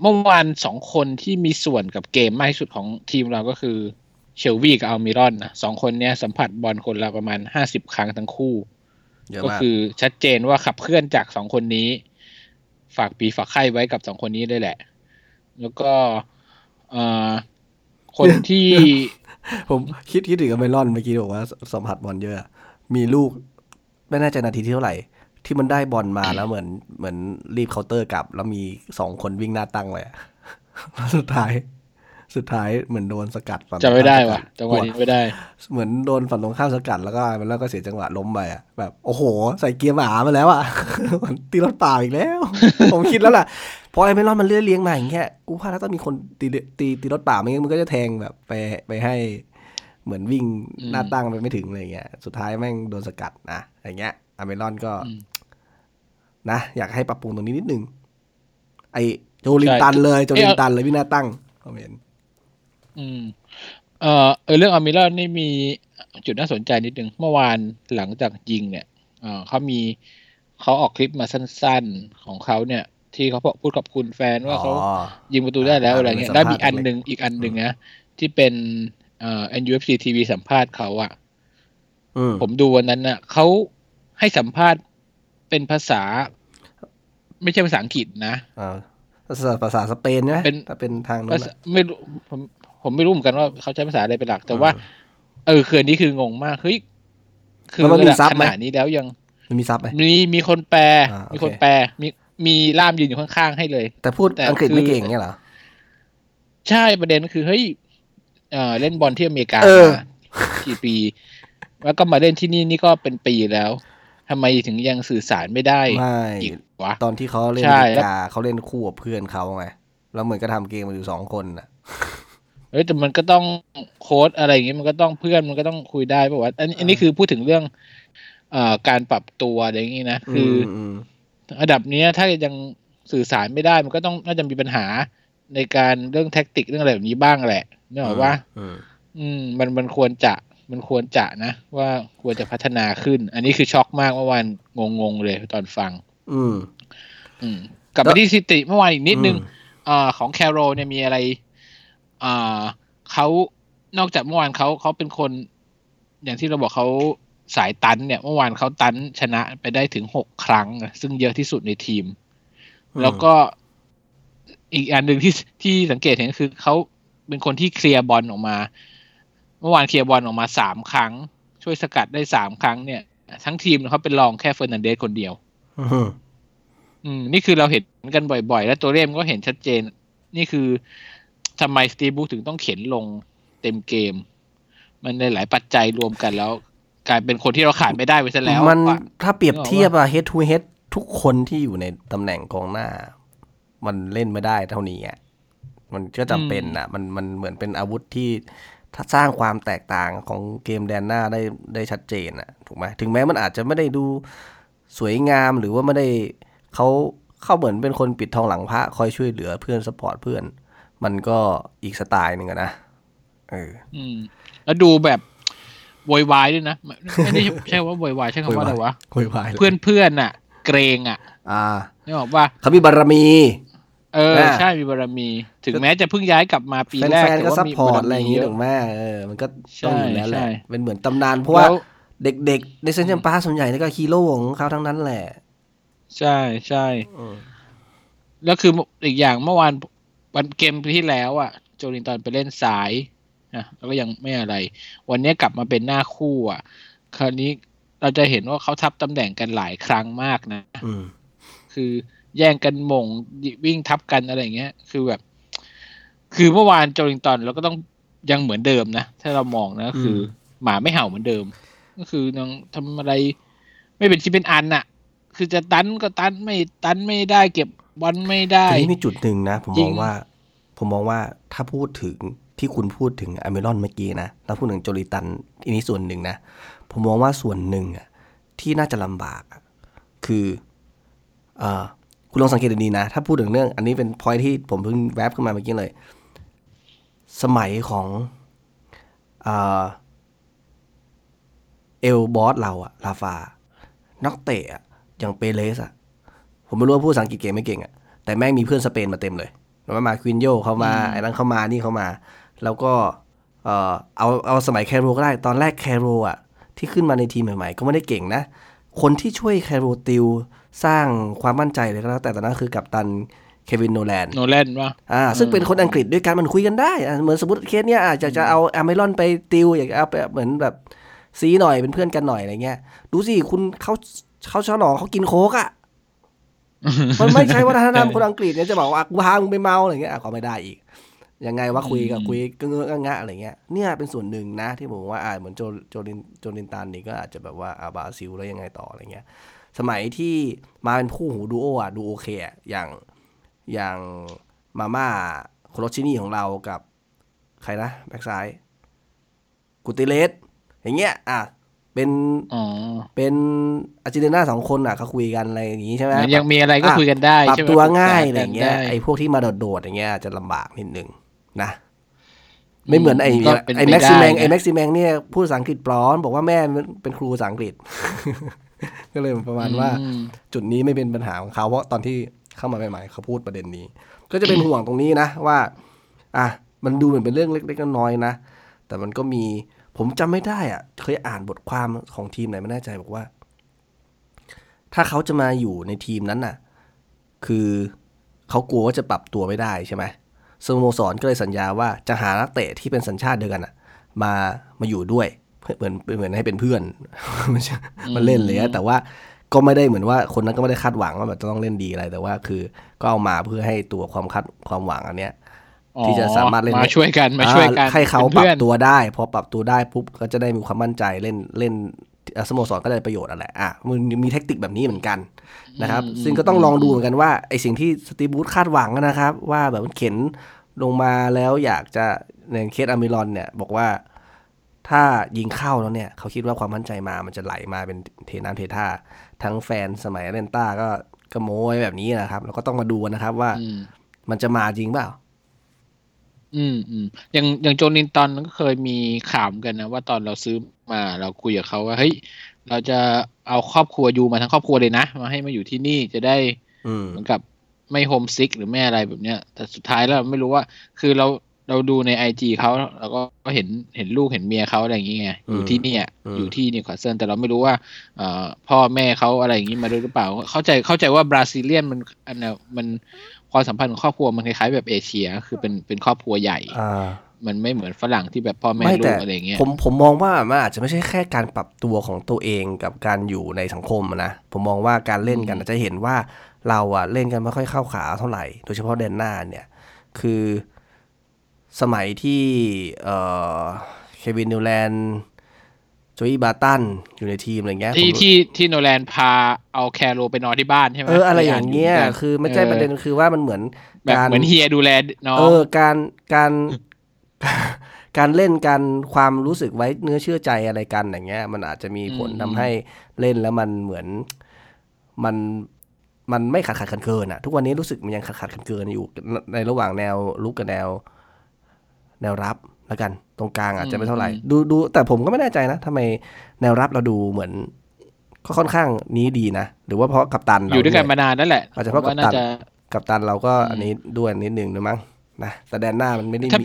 เมื่อวาน2คนที่มีส่วนกับเกมมากที่สุดของทีมเราก็คือเชลวีกับอัลมิรอนนะ2คนเนี้ยสัมผัสบอลคนละประมาณ50ครั้งทั้งคู่ก็คือชัดเจนว่าขับเคลื่อนจาก2คนนี้ฝากปีฝากไข่ไว้กับ2คนนี้ได้แหละแล้วก็คนที่ ผมคิดถึงอัลมิรอนเมื่อกี้บอกว่าสัมผัสบอลเยอะมีลูกไม่แน่ใจนาทีที่เท่าไหร่ที่มันได้บอลมาแล้วเหมือนรีบเคาน์เตอร์กลับแล้วมี2คนวิ่งหน้าตั้งไว้สุดท้ายเหมือนโดนสกัดจะไม่ได้ว่ะจังหวะนี้ไม่ได้เหมือนโดนฝั่งตรงข้ามสกัดแล้วก็เสียจังหวะล้มไปอ่ะแบบโอ้โหใส่เกียร์หมามาแล้วอ่ะตีรถเปล่าอีกแล้วผมคิดแล้วล่ะพอไอ้ไม่รอดมันเลี้ยงมาอย่างเงี้ยกูว่าแล้วต้องมีคนตีรถเปล่าไม่งั้นมันก็จะแทงแบบไปให้เหมือนวิ่งหน้าตั้งไปไม่ถึงอะไรเงี้ยสุดท้ายแม่งโดนสกัดนะอย่างเงี้ยอเมรอนก็นะอยากให้ปรับปรุงตรงนี้นิดนึงไอ โจลินตันเลยโจลินตันเลยพี่น่าตั้งคอมเมนต์เรื่องอาร์มิเลอร์นี่มีจุดน่าสนใจนิดนึงเมื่อวานหลังจากยิงเนี่ยเขาออกคลิปมาสั้นๆของเขาเนี่ยที่เขาพูดขอบคุณแฟนว่าเขายิงประตูได้แล้วอะไรเงี้ยแล้วมีอันนึงอีกอันนึงนะที่เป็นUFC TV สัมภาษณ์เขาอ่ะผมดูวันนั้นน่ะเขาให้สัมภาษณ์เป็นภาษาไม่ใช่ภาษาอังกฤษนะภาษาสเปนใช่ไหมแต่เป็นทางนั้นไม่รู้ผมไม่รู้เหมือนกันว่าเขาใช้ภาษาอะไรเป็นหลักแต่ว่าคืนนี้คืองงมากเฮ้ยคือขนาดนี้แล้วยังมีซับไหมมีคนแปลมีล่ามยืนอยู่ข้างๆให้เลยแต่พูดอังกฤษไม่เก่งเนี่ยเหรอใช่ประเด็นก็คือเฮ้ยเล่นบอลที่อเมริกากี่ปีแล้วก็มาเล่นที่นี่ก็เป็นปีแล้วทำไมถึงยังสื่อสารไม่ได้อีกวะตอนที่เขาเล่นอเมริกาเขาเล่นคู่กับเพื่อนเขาไงแล้วเหมือนก็ทำเกมมาอยู่2คนน่ะเฮ้ยแต่มันก็ต้องโค้ชอะไรอย่างงี้มันก็ต้องเพื่อนมันก็ต้องคุยได้ป่ะวะอันนี้คือพูดถึงเรื่องการปรับตัวอะไรอย่างงี้นะคือระดับนี้ถ้ายังสื่อสารไม่ได้มันก็ต้องน่าจะมีปัญหาในการเรื่องแท็กติกเรื่องอะไรแบบนี้บ้างแหละนึกออกว่ามันควรจะนะว่าควรจะพัฒนาขึ้นอันนี้คือช็อกมากเมื่อวานงงๆเลยตอนฟังกลับมาที่สถิติเมื่อวานอีกนิดนึงของแคโรเนี่ยมีอะไรเขานอกจากเมื่อวานเขาเป็นคนอย่างที่เราบอกเขาสายตันเนี่ยเมื่อวานเขาตันชนะไปได้ถึง6ครั้งซึ่งเยอะที่สุดในทีมแล้วก็อีกอันหนึ่งที่สังเกตเห็นคือเขาเป็นคนที่เคลียร์บอลออกมาเมื่อวานเคลียร์บอลออกมา3ครั้งช่วยสกัดได้3ครั้งเนี่ยทั้งทีมเขาเป็นรองแค่เฟอร์นันเดสคนเดียวนี่คือเราเห็นกันบ่อยๆและตัวเลขก็เห็นชัดเจนนี่คือทำไมสตีฟ บูธถึงต้องเข็นลงเต็มเกมมันในหลายปัจจัยรวมกันแล้วกลายเป็นคนที่เราขาดไม่ได้ไปซะแล้วมันถ้าเปรียบเทียบอะ head to head ทุกคนที่อยู่ในตำแหน่งกองหน้ามันเล่นไม่ได้เท่านี้อ่ะมันก็จำเป็นอะมันเหมือนเป็นอาวุธที่สร้างความแตกต่างของเกมแดนหน้าได้ชัดเจนอะถูกไหมถึงแม้มันอาจจะไม่ได้ดูสวยงามหรือว่าไม่ได้เขาเหมือนเป็นคนปิดทองหลังพระคอยช่วยเหลือเพื่อนซัพพอร์ตเพื่อนมันก็อีกสไตล์หนึ่งอะนะแล้วดูแบบโวยวายด้วยนะไม่ได้ใช่ว่าโวยวายใช่คำว่าอะไรวะโวยวายเพื่อนๆน่ะเกรงอ่ะนี่บอกว่าเขามีบารมีใช่มีบารมีถึงแม้จะเพิ่งย้ายกลับมาปีแรกแต่ว่ามีบารมีอะไรอย่างงี้ถูกมั้ยมันก็ต้องอยู่แล้วแหละเป็นเหมือนตำนานเพราะว่าเด็กๆในเซนต์แชมป์ปาส่วนใหญ่นี่ก็ฮีโร่ของเขาทั้งนั้นแหละใช่ๆแล้วคืออีกอย่างเมื่อวานวันเกมที่แล้วอ่ะโจลินตันไปเล่นสายนะแล้วก็ยังไม่อะไรวันนี้กลับมาเป็นหน้าคู่อ่ะคราวนี้เราจะเห็นว่าเขาทับตำแหน่งกันหลายครั้งมากนะคือแย่งกันมงวิ่งทับกันอะไรอย่างเงี้ยคือแบบคือเมื่อวานโจลิงตันเราก็ต้องยังเหมือนเดิมนะถ้าเรามองนะคือหมาไม่เห่าเหมือนเดิมก็คือยังทำอะไรไม่เป็นชิ้นเป็นอันน่ะคือจะตันก็ตันไม่ได้เก็บบอลไม่ได้นี่มีจุดหนึ่งนะผมมองว่าถ้าพูดถึงที่คุณพูดถึงอเมรอนเมื่อกี้นะแล้วพูดถึงโจลิตันอันนี้ส่วนหนึ่งนะผมมองว่าส่วนหนึ่งอ่ะที่น่าจะลำบากคือคุณลองสังเกตดีๆนะถ้าพูดถึงเรื่องอันนี้เป็นพอยท์ที่ผมเพิ่งแวบขึ้นมาเมื่อกี้เลยสมัยของเอลบอสเราอะลาฟานักเตะอย่างเปเรสอะผมไม่รู้ว่าพูดภาษาอังกฤษเก่งไม่เก่งอะแต่แม่งมีเพื่อนสเปนมาเต็มเลยแล้วมาควินโยเข้ามาไอ้นั่นเข้ามานี่เข้ามาแล้วก็เอาสมัยแคโรก็ได้ตอนแรกแคโรอ่ะที่ขึ้นมาในทีมใหม่ๆก็ไม่ได้เก่งนะคนที่ช่วยแคโรติวสร้างความมั่นใจเลยก็แล้วแต่ตอนนั้นคือกัปตันเควินโนแลนป่ะซึ่งเป็นคนอังกฤษด้วยกันมันคุยกันได้เหมือนสมมุติเคสเนี้ยอาจจะเอาอาร์เมรอนไปติวอยากเอาไปเหมือนแบบซีหน่อยเป็นเพื่อนกันหน่อยอะไรเงี้ยดูสิคุณเขาฉลองเขากินโค้กอ่ะมันไม่ใช่วัฒนธรรมคนอังกฤษเนี่ยจะบอกว่ากูพามึงไปเมาอะไรเงี้ยก็ไม่ได้อีกยังไงว่าคุยก็เงอะงะอะไรเงี้ยเนี่ยเป็นส่วนหนึ่งนะที่ผมว่าเหมือนโจลินตันนี่ก็อาจจะแบบว่าบราซิลแล้วยังไงต่ออะไรเงี้ยสมัยที่มาเป็นคู่หูดูโออ่ะดูโอเคอ่ะอย่างมาม่าโคโรชินี่ของเรากับใครนะแบ็คซ้ายกุติเลสอย่างเงี้ย เป็นอาร์เจนตินา2คนอ่ะเขาคุยกันอะไรอย่างงี้ใช่ไหมยังมีอะไรก็คุยกันได้ปรับตัวง่ายอะไรอย่างเงี้ยไอ้พวกที่มาโดดๆอย่างเงี้ยจะลำบากนิดนึงนะไม่เหมือนไอ้แม็กซิแมงเนี่ยพูดภาษาอังกฤษปลอมบอกว่าแม่เป็นครูภาษาอังกฤษก็เลยประมาณว่าจุดนี้ไม่เป็นปัญหาของเขาเพราะตอนที่เข้ามาใหม่ๆเขาพูดประเด็นนี้ก็จะเป็นห่วงตรงนี้นะว่าอ่ะมันดูเหมือนเป็นเรื่องเล็กๆน้อยๆนะแต่มันก็มีผมจำไม่ได้อ่ะเคยอ่านบทความของทีมไหนไม่แน่ใจบอกว่าถ้าเขาจะมาอยู่ในทีมนั้นน่ะคือเขากลัวว่าจะปรับตัวไม่ได้ใช่ไหมสโมสรก็เลยสัญญาว่าจะหานักเตะที่เป็นสัญชาติเดียวกันน่ะมาอยู่ด้วยเหมือนให้เป็นเพื่อนมันเล่นเลยนะแต่ว่าก็ไม่ได้เหมือนว่าคนนั้นก็ไม่ได้คาดหวังว่าแบบจะต้องเล่นดีอะไรแต่ว่าคือก็เอามาเพื่อให้ตัวความหวังอันเนี้ยที่จะสามารถเล่นมาช่วยกันให้เขาปรับตัวได้พอปรับตัวได้ปุ๊บก็จะได้มีความมั่นใจเล่นสโมสรก็ได้ประโยชน์อะไรอ่ะมันมีแทคติกแบบนี้เหมือนกันนะครับซึ่งก็ต้องลองดูเหมือนกันว่าไอสิ่งที่สตีฟบูธคาดหวังนะครับว่าแบบมันเข็นลงมาแล้วอยากจะในเคสอาร์มิลอนเนี่ยบอกว่าถ้ายิงเข้าแล้วเนี่ยเขาคิดว่าความมั่นใจมามันจะไหลมาเป็นเทน้ำเทท่าทั้งแฟนสมัยอาร์เตต้าก็โม้ไว้แบบนี้นะครับแล้วก็ต้องมาดูนะครับว่ามันจะมาจริงเปล่าอย่างโจลินตันก็เคยมีข่าวกันนะว่าตอนเราซื้อมาเราคุยกับเขาว่าเฮ้ยเราจะเอาครอบครัวอยู่มาทั้งครอบครัวเลยนะมาให้มาอยู่ที่นี่จะได้เหมือนกับไม่โฮมซิกหรือไม่อะไรแบบเนี้ยแต่สุดท้ายแล้วไม่รู้ว่าคือเราดูใน IG เขาแล้วก็เห็นลูกเห็นเมียเขาอะไรอย่างเงี้ยอยู่ที่นี่อยู่ที่นิวคาสเซิลแต่เราไม่รู้ว่าพ่อแม่เขาอะไรอย่างงี้มาด้วยหรือเปล่าเข้าใจว่าบราซิเลียนมันความสัมพันธ์ของครอบครัวมันคล้ายๆแบบเอเชียคือเป็นครอบครัวใหญ่มันไม่เหมือนฝรั่งที่แบบพ่อแม่ลูกอะไรอย่างเงี้ยผมมองว่ามันอาจจะไม่ใช่แค่การปรับตัวของตัวเองกับการอยู่ในสังคมนะผมมองว่าการเล่นกันอาจจะเห็นว่าเราอ่ะเล่นกันไม่ค่อยเข้าขาเท่าไหร่โดยเฉพาะแดนหน้าเนี่ยคือสมัยที่เควินนิวแลนด์โจอี้บาร์ตันอยู่ในทีมอะไรเงี้ยที่โนแลนพาเอาแคโรไปนอนที่บ้านใช่ไหมอะไรอย่างเงี้ยคือไม่ใช่ประเด็นคือว่ามันเหมือนแบบเหมือนเฮียดูแลน้องการเล่นกันความรู้สึกไว้เนื้อเชื่อใจอะไรกันอย่างเงี้ยมันอาจจะมีผลทำให้เล่นแล้วมันเหมือนมันไม่ขาดเกินอ่ะทุกวันนี้รู้สึกมันยังขาดเกินอยู่ในระหว่างแนวลุกกับแนวรับแล้วกันตรงกลางอาจจะไม่เท่าไหร่ดูแต่ผมก็ไม่แน่ใจนะทำไมแนวรับเราดูเหมือนก็ค่อนข้างนี้ดีนะหรือว่าเพราะกัปตันเราอยู่ด้วยกันมานานนั่นแหละอาจจะเพราะกัปตันเราก็อันนี้ด้วยนิดนึงด้วยมั้งนะแต่แดนหน้ามันไม่ได้ถ้า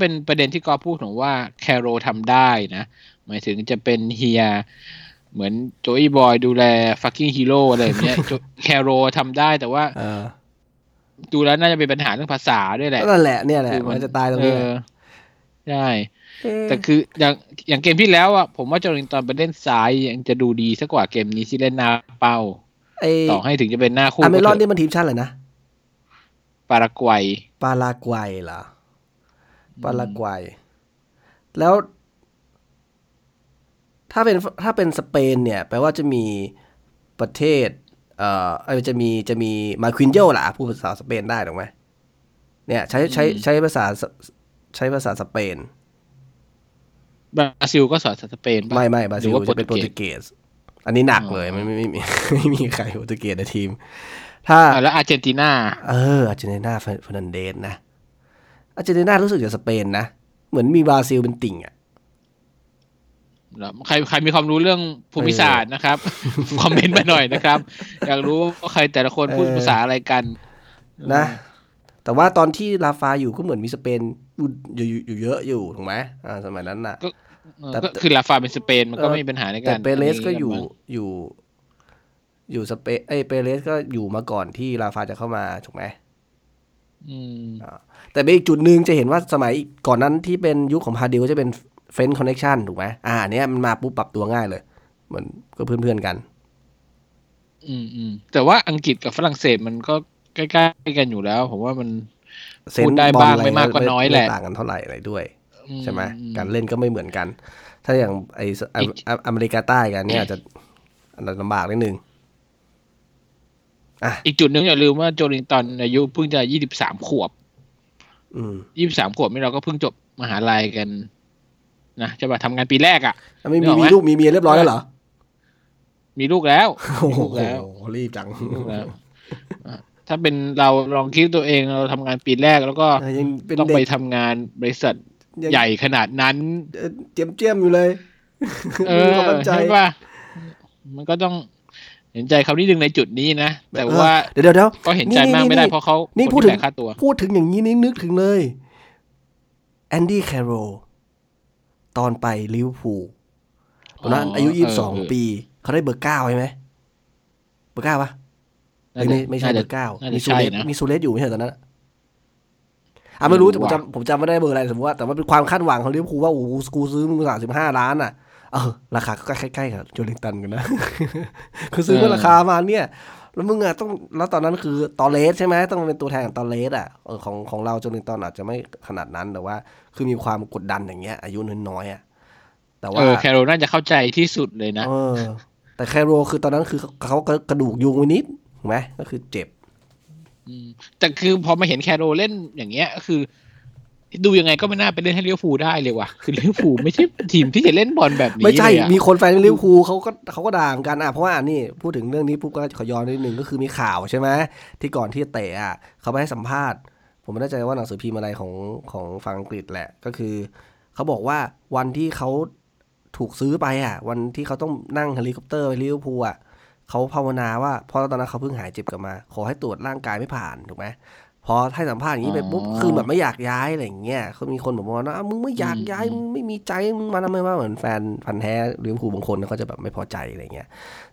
เป็นประเด็นที่กอล์ฟพูดถึงว่าแคโรทำได้นะหมายถึงจะเป็นเฮียเหมือนโจอี้บอยดูแลฟักกิ้งฮีโร่อะไรแบบเนี้ยแคโรทำได้แต่ว่าดูแล้วน่าจะเป็นปัญหาเรื่องภาษาด้วยแหละนั่นแหละเนี่ยแหละมันจะตายตรงนี้ใช่แต่คืออย่างเกมที่แล้วอ่ะผมว่าโจลินตันไปเล่นซ้ายยังจะดูดีสักกว่าเกมนี้ที่เล่นหน้าเป้าต่อให้ถึงจะเป็นหน้าคู่อาร์เมลอนนี่มันทีมชาติอะไรนะปารากวัยเหรอปารากวัยแล้วถ้าเป็นสเปนเนี่ยแปลว่าจะมีประเทศจะมีมาควินโยล่ะพูดภาษาสเปนได้ถูกไหมเนี่ยใช้ภาษาสเปนบราซิลก็สอนสเปนไม่บราซิลจะเป็นโปรตุเกสอันนี้หนักเลยไม่มีใครโปรตุเกสในทีมถ้าแล้วอาร์เจนตินาอาร์เจนตินาเฟอร์นันเดสนะอาร์เจนตินารู้สึกจะสเปนนะเหมือนมีบราซิลเป็นติ่งอ่ะใครมีความรู้เรื่องภูมิศาสตร์นะครับคอมเมนต์มาหน่อยนะครับอยากรู้ว่าใครแต่ละคนพูดภาษาอะไรกันนะแต่ว่าตอนที่ลาฟาอยู่ก็เหมือนมีสเปนอยู่เยอะอยู่ถูกไหมสมัยนั้นน่ะแต่คือลาฟาเป็นสเปนมันก็ไม่มีปัญหาในการแต่เปเรสก็อยู่สเปนเปเรสก็อยู่มาก่อนที่ลาฟาจะเข้ามาถูกไหมแต่เป็นอีกจุดหนึ่งจะเห็นว่าสมัยก่อนนั้นที่เป็นยุคของพาดิวจะเป็นเฟรนด์คอนเนคชั่นถูกไหมอันนี้มันมาปุ๊บปรับตัวง่ายเลยเหมือนก็เพื่อนๆกันแต่ว่าอังกฤษกับฝรั่งเศสมันก็ใกล้ๆกันอยู่แล้วผมว่ามันพูดได้บ้างไม่มากก็น้อยแหละต่างกันเท่าไหร่อะไรด้วยใช่ไหมการเล่นก็ไม่เหมือนกันถ้าอย่างไออเมริกาใต้กันเนี่ยจะลำบากนิดนึงอีกจุดนึงอย่าลืมว่าโจลินตันอายุเพิ่งจะ23 ขวบนี่เราก็เพิ่งจบมหาลัยกัน นะจะแบบทำงานปีแรกอ่ะไม่มีลูกมีเมียเรียบร้อยแล้วเหรอมีลูกแล้วโอ้โหรีบจังถ้าเป็นเราลองคิดตัวเองเราทำงานปีแรกแล้วก็ต้องไปทำงานบริษัทใหญ่ขนาดนั้นเจียมอยู่เลยใช่ป่ะมันก็ต้องเห็นใจเขานิดนึงในจุดนี้นะแต่ว่าเดี๋ยวก็เห็นใจมากไม่ได้เพราะเขานี่พูดถึงอย่างนี้นึกถึงเลยแอนดี้แคโรลตอนไปลิเวอร์พูลตอนนั้นอายุ22ปีเขาได้เบอร์9ใช่ไหมเบอร์9ป่ะไม่ใช่เบอร์9มีซูเลสอยู่ไม่ใช่ตอนนั้นไม่รู้ผมจำไม่ได้เบอร์อะไรสมมติว่าแต่ว่าเป็นความคาดหวังของลิเวอร์พูลว่าโอ้กูซื้อมึง35 ล้านอ่ะราคาก็ใกล้ๆกับโจลิงตันกันนะคือซื้อราคามาเนี่ยแล้วมึงอ่ะต้องแล้วตอนนั้นคือตอเลสใช่ไหมต้องเป็นตัวแทนของตอเลสอ่ะของเราโจลิงตันอาจจะไม่ขนาดนั้นแต่ว่าคือมีความกดดันอย่างเงี้ยอายุน้อยๆอ่ะแต่ว่าแคโรน่าจะเข้าใจที่สุดเลยนะแต่แคโรคือตอนนั้นคือเขากระดูกยุงไว้นิดถูกไหมก็คือเจ็บแต่คือพอมาเห็นแคโรเล่นอย่างเงี้ยคือดูยังไงก็ไม่น่าไปเล่นให้ลิเวอร์พูลได้เลยว่ะคือลิเวอร์พูลไม่ใช่ทีมที่จะเล่นบอลแบบนี้ไม่ใช่มีคนแฟนลิเวอร์พูลเขาก็ด่ากันเพราะว่านี่พูดถึงเรื่องนี้ปุ๊บก็ขอย้อนนิดนึงก็คือมีข่าวใช่ไหมที่ก่อนที่จะเตะเขาไปให้สัมภาษณ์ผมไม่แน่ใจว่าหนังสือพิมพ์อะไรของฝั่งอังกฤษแหละก็คือเขาบอกว่าวันที่เขาถูกซื้อไปวันที่เขาต้องนั่งเฮลิคอปเตอร์ไปลิเวอร์พูลเขาภาวนาว่าเพราะตอนนั้นเขาเพิ่งหายเจ็บกลับมาขอให้ตรวจร่างกายไม่ผ่านถูกไหมพอให้สัมภาษณ์อย่างนี้ไปปุ๊บคือแบบไม่อยากย้ายอะไรอย่างเงี้ยเขามีคนบอกว่านะมึงไม่อยากย้ายมึงไม่มีใจมึงมาทำไมว่าเหมือนแฟนพันธุ์แท้ลิเวอร์พูลบางคนเขาจะแบบไม่พอใจอะไรเงี้ย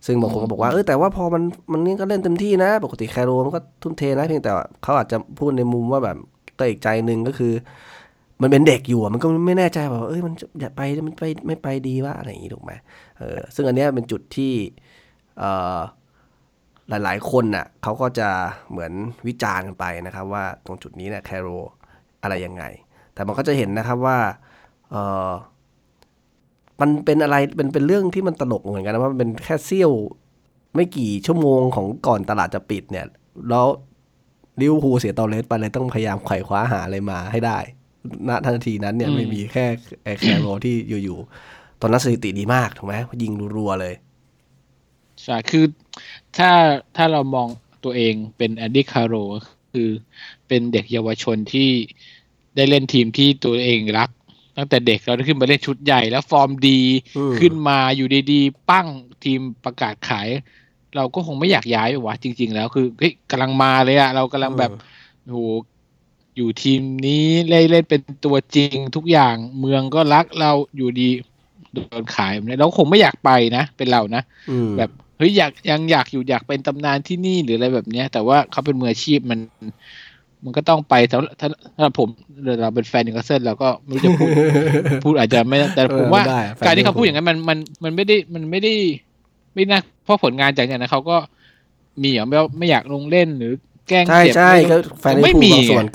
ซึ่งบางคนก็บอกว่าแต่ว่าพอมันนี่ก็เล่นเต็มที่นะปกติแคโรมันก็ทุ่มเทนะเพียงแต่เขาอาจจะพูดในมุมว่าแบบก็อีกใจนึงก็คือมันเป็นเด็กอยู่มันก็ไม่แน่ใจแบบมันอยากไปมันไปไม่ไปดีว่าอะไรอย่างงี้ถูกไหมซึ่งอันเนี้ยเป็นจุดที่หลายๆคนน่ะเขาก็จะเหมือนวิจารณ์กันไปนะครับว่าตรงจุดนี้เนี่ยแคโรอะไรยังไงแต่มันก็จะเห็นนะครับว่ามันเป็นอะไรเป็นเรื่องที่มันตลกเหมือนกันนะว่ามันเป็นแค่เสี้ยวไม่กี่ชั่วโมงของก่อนตลาดจะปิดเนี่ยแล้วลิเวอร์พูลเสียตอเลสไปเลยต้องพยายามไขว่คว้าหาอะไรมาให้ได้ณทันทีนั้นเนี่ยไม่มีแค่แคโรที่อยู่ๆตอนนั้นสถิติดีมากถูกไหมยิงรัวๆเลยใช่คือถ้าเรามองตัวเองเป็นแอนดี้คาโรคือเป็นเด็กเยาวชนที่ได้เล่นทีมที่ตัวเองรักตั้งแต่เด็กเราได้ขึ้นมาเล่นชุดใหญ่แล้วฟอร์มดีขึ้นมาอยู่ดีๆปั้งทีมประกาศขายเราก็คงไม่อยากย้ายหรอกจริงๆแล้วคือเฮ้ยกำลังมาเลยเรากำลังแบบโหอยู่ทีมนี้เล่นเป็นตัวจริงทุกอย่างเมืองก็รักเราอยู่ดีโดนขายเราคงไม่อยากไปนะเป็นเรานะแบบเฮ้ยอยากอยู่อยากเป็นตำนานที่นี่หรืออะไรแบบเนี้ยแต่ว่าเขาเป็นมืออาชีพมันก็ต้องไปถ้าผมเราเป็นแฟนนิวคาสเซิลเราก็ไม่รู้จะพูดอาจจะไม่แต่ผมว่าการที่เขาพูดอย่างนั้นมันไม่ได้ไม่น่าเพราะผลงานจากอย่างนั้นเขาก็มีอย่างไม่อยากลงเล่นหรือแกล้งเจ็บใช่ก็แฟนนิวคาสเซิลบางส่วน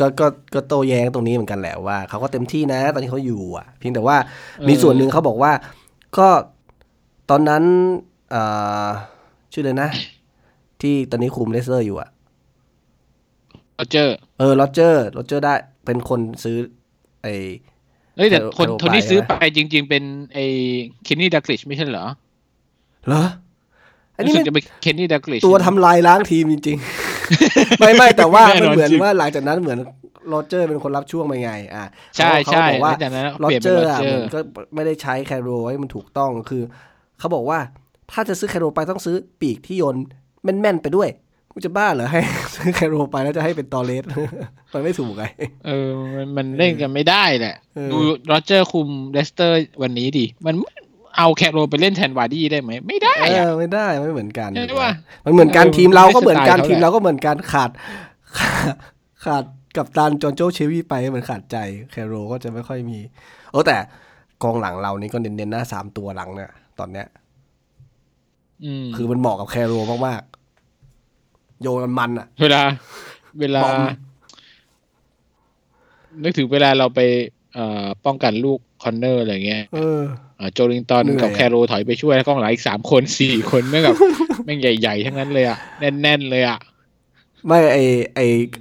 ก็โต้แย้งตรงนี้เหมือนกันแหละว่าเขาก็เต็มที่นะตอนที่เขาอยู่เพียงแต่ว่ามีส่วนนึงเขาบอกว่าก็ตอนนั้นชื่อเลยนะที่ตอนนี้คุมเลสเตอร์อยู่โรเจอร์โรเจอร์ได้เป็นคนซื้อไอ้เฮ้ยแต่คนที่ซื้อไปจริงๆเป็นไอ้เคนนี่ดักลิชไม่ใช่เหรออันนี้มันจะเป็นเคนนี่ดักลิชตัวทำลายล้างทีมจริงๆไม่แต่ว่ามันเหมือนว่าหลังจากนั้นเหมือนโรเจอร์เป็นคนรับช่วงไปไงใช่บอกว่าโรเจอร์ก็ไม่ได้ใช้แคโรให้มันถูกต้องคือเขาบอกว่าถ้าจะซื้อแคโรไปต้องซื้อปีกที่โยนแม่นๆไปด้วยกูจะบ้าเหรอให้ซื้อแคโรไปแล้วจะให้เป็นตอเลสมันไม่ถูกไงมันเล่นกันไม่ได้แหละดูโรเจอร์คุมเลสเตอร์วันนี้ดิมันเอาแคโรไปเล่นแทนวาร์ดี้ได้ไหมไม่ได้ไม่ได้ไม่เหมือนกันใช่ป่ะมันเหมือนกันทีมเราก็เหมือนกันทีมเราก็เหมือนกันขาดกับตันจอห์นโจเชวี่ไปมันขาดใจแคโรก็จะไม่ค่อยมีแต่กองหลังเรานี่ก็เน้นๆหน้า3ตัวหลังเนี่ยตอนเนี้ยคือมันเหมาะกับแคโรมากๆโยนมันเวลานึกถึงเวลาเราไปป้องกันลูกคอนเนอร์อะไรเงี้ยโจลิงตันกับแคโรถอยไปช่วยกล้องหลังอีก3 คน 4 คนแม่งแบบแม่งใหญ่ๆทั้งนั้นเลยแน่นๆเลย ไม่ไ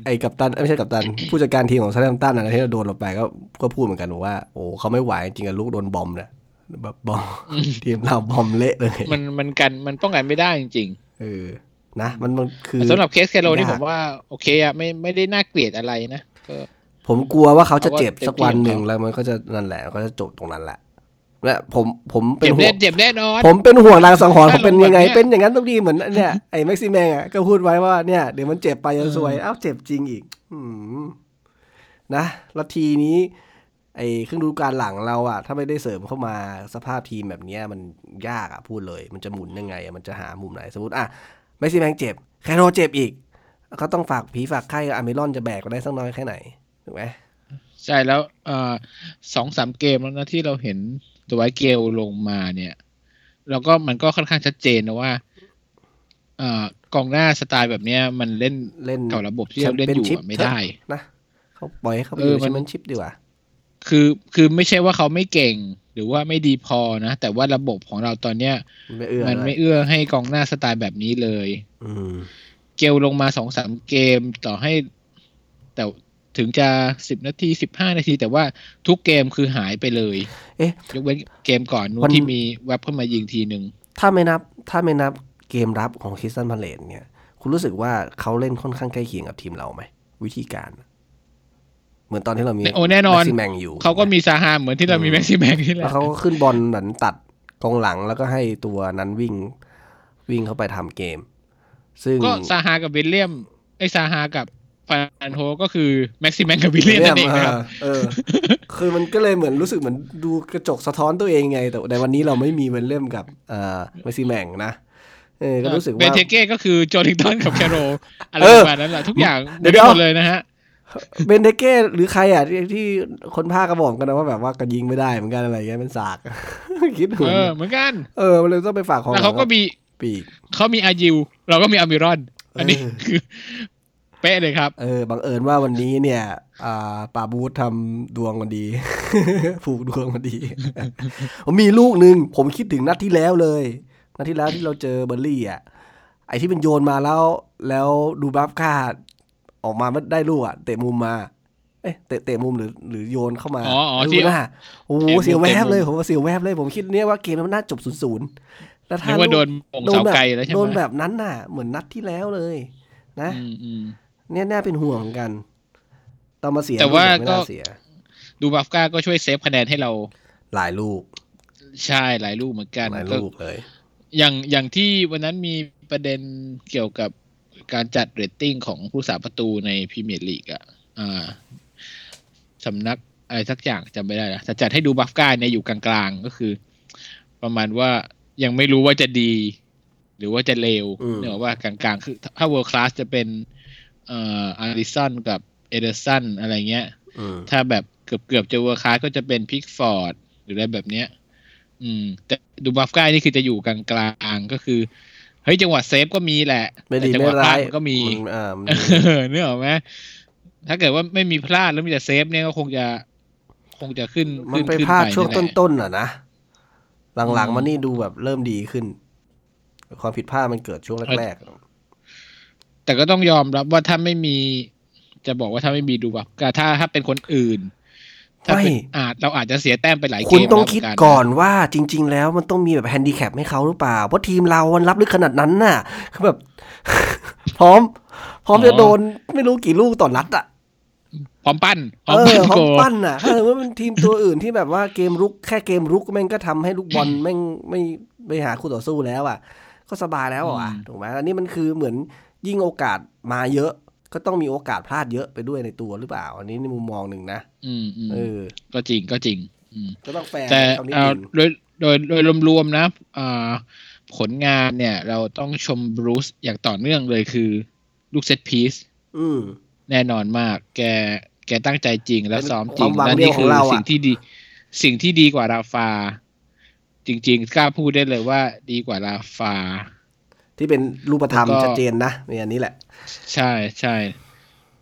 อกัปตันไม่ใช่กัปตัน ผู้จัดการทีมของซาเลมตันนะที่เราโดนลงไปก็พูดเหมือนกันบอกว่าโอ้เขาไม่ไหวจริงๆลูกโดนบอมเนี่ยแบบบอม ทีมเราบอมเละเลยมันป้องกันไม่ได้จริงๆนะมันคือสำหรับเคสแคโรนี่ผมว่าโอเคอ่ะไม่ได้น่าเกลียดอะไรนะก็ผมกลัวว่าเขาจะเจ็บสักวันหนึ่งแล้วมันก็จะนั่นแหละก็จะจบตรงนั้นแหละและผมเป็นห่วงเจ็บแน่นอนผมเป็นห่วงรางสังหรณ์ผมเป็นยังไงเป็นอย่างนั้นต้องดีเหมือนเนี่ยไอ้แม็กซิแมงอ่ะก็พูดไว้ว่าเนี่ยเดี๋ยวมันเจ็บไปจะซวยอ้าวเจ็บจริงอีกนะแล้วทีนี้ไอ้ครึ่งฤดูกาลหลังเราอ่ะถ้าไม่ได้เสริมเข้ามาสภาพทีมแบบนี้มันยากอ่ะพูดเลยมันจะหมุนยังไงมันจะหามุมไหนสมมติอ่ะแม็กซิแมงเจ็บแคโรเจ็บอีกเขาต้องฝากผีฝากไข้อาร์เมรอนจะแบกได้สักน้อยแค่ไหนถูกไหมใช่แล้ว2-3 เกมแล้วนะที่เราเห็นตัวไอ้เกลลงมาเนี่ยแล้วก็มันก็ค่อนข้างชัดเจนนะว่ากองหน้าสไตล์แบบเนี้ยมันเล่นกับระบบที่เราเล่นอยู่ไม่ได้นะเขาปล่อยให้เขาอยู่มันชิปดีกว่าคือไม่ใช่ว่าเขาไม่เก่งหรือว่าไม่ดีพอนะแต่ว่าระบบของเราตอนเนี้ยมันไม่เอื้อให้กองหน้าสไตล์แบบนี้เลยเกลลงมา 2-3 เกมต่อให้แต่ถึงจะ10นาที15นาทีแต่ว่าทุกเกมคือหายไปเลยยกเว้นเกมก่อนนู้นที่มีแวบเข้ามายิงทีนึงถ้าไม่นับเกมรับของคริสตัลพาเลซเนี่ยคุณรู้สึกว่าเขาเล่นค่อนข้างใกล้เคียงกับทีมเราไหมวิธีการเหมือนตอนที่เรามีแน่นอนเขาก็มีซาฮาเหมือนที่เรามีแม็กซิแมงนี่แหละเขาก็ขึ้นบอลหลังตัดกองหลังแล้วก็ให้ตัวนั้นวิ่งเข้าไปทำเกมซึ่งก็ซาฮากับวิลเลียมไอ้ซาฮากับฟานโฮก็คือแม็กซิแมงกับวิลเลียมนั่นเองครับคือมันก็เลยเหมือนรู้สึกเหมือนดูกระจกสะท้อนตัวเองไงแต่ในวันนี้เราไม่มีวิลเลียมกับแม็กซิแมงนะก็รู้สึกว่าเบนเทเก้ก็คือโจลิงตันกับแคโรอะไรประมาณนั้นแหละทุกอย่างเดี๋ยวหมดเลยนะฮะเบนเทเก้หรือใครอ่ะที่คนภาคกระบอกกันนะว่าแบบว่ากันยิงไม่ได้เหมือนกันอะไรเงี้ยเป็นศาสตร์คิดถึงเหมือนกันมันเลยต้องไปฝากของแล้วเขาก็มีปีกเขามีอายิวเราก็มีอามิรอนอันนี้คือเป๊ะเลยครับบังเอิญว่าวันนี้เนี่ยป่าบูธทำดวงมันดี ผูกดวงมันดี ผมมีลูกนึงผมคิดถึงนัดที่แล้วเลยนัดที่แล้วที่เราเจอเบอร์ลี่อ่ะไอ้ที่มันโยนมาแล้วดูบัฟค่าออกมาไม่ได้ลูกอ่ะเตะมุมมาเตะมุมหรือโยนเข้ามาดูหน้าโอ้โหเสียวแวบเลยผมว่าเสียวแวบเลยผมคิดเนี่ยว่าเกมมันน่าจบ 0-0 แล้วถ้าโดนเสาไกลแล้วใช่มั้ยโดนแบบนั้นน่ะเหมือนนัดที่แล้วเลยนะเนี่ยน่าเป็นห่วงกันต้องมาเสียแต่ว่าก็ดูบัฟก้าก็ช่วยเซฟคะแนนให้เราหลายลูกใช่หลายลูกเหมือนกันหลายลูกเลยอย่างที่วันนั้นมีประเด็นเกี่ยวกับการจัดเรตติ้งของผู้สาประตูในพรีเมียร์ลีกอ่ะสำนักอะไรสักอย่างจำไม่ได้แล้วจะจัดให้ดูบัฟก้าเนี่ยอยู่กลางๆก็คือประมาณว่ายังไม่รู้ว่าจะดีหรือว่าจะเลวเนี่ยว่ากลางๆคือถ้าเวิลด์คลาสจะเป็นอาริสันกับเอเดอร์สันอะไรเงี้ยถ้าแบบเกือบจะเวอร์คาสก็จะเป็นพิกฟอร์ดหรืออะไรแบบเนี้ยแต่ดูบัฟก้านี่คือจะอยู่กลางๆก็คือเฮ้ยจังหวะเซฟก็มีแหละแต่จังหวะพลาดก็มีนึกออกไหมถ้าเกิดว่าไม่มีพลาดแล้วมีแต่เซฟเนี่ยก็คงจะขึ้นมันไปพลาดช่วงต้นๆอ่ะนะหลังๆมันนี่ดูแบบเริ่มดีขึ้นความผิดพลาดมันเกิดช่วงแรกๆแต่ก็ต้องยอมรับว่าถ้าไม่มีจะบอกว่าถ้าไม่มีดูบัฟก้าถ้าเป็นคนอื่นถ้าเราอาจจะเสียแต้มไปหลายเกมคุณต้องคิดก่อนว่าจริงๆแล้วมันต้องมีแบบแฮนดิแคปให้เขาหรือเปล่าเพราะทีมเรามันรับลึกขนาดนั้นน่ะคือแบบ พร้อมจะโดนไม่รู้กี่ลูกต่อนัดอ่ะพร้อมปั้นพร้อมปั้นอ่ะถ้าเกิดว่าเป็นทีมตัวอื่นที่แบบว่าเกมรุกแค่เกมรุกแม่งก็ทำให้ลูกบอลแม่งไม่หาคู่ต่อสู้แล้วอ่ะก็สบายแล้วอ่ะถูกไหมอันนี้มันคือเหมือนยิ่งโอกาสมาเยอะก็ต้องมีโอกาสพลาดเยอะไปด้วยในตัวหรือเปล่าอันนี้ในมุมมองหนึ่งนะก็จริงก็ต้องแฟร์แต่โดยรวมๆนะผลงานเนี่ยเราต้องชมบรูซอย่างต่อเนื่องเลยคือลูกเซตพีซแน่นอนมากแกตั้งใจจริงแล้วซ้อมจริงและนี่คือสิ่งที่ดีกว่าราฟาจริงๆกล้าพูดได้เลยว่าดีกว่าราฟาที่เป็นรูปธรรมชัดเจนนะในอันนี้แหละใช่ใช่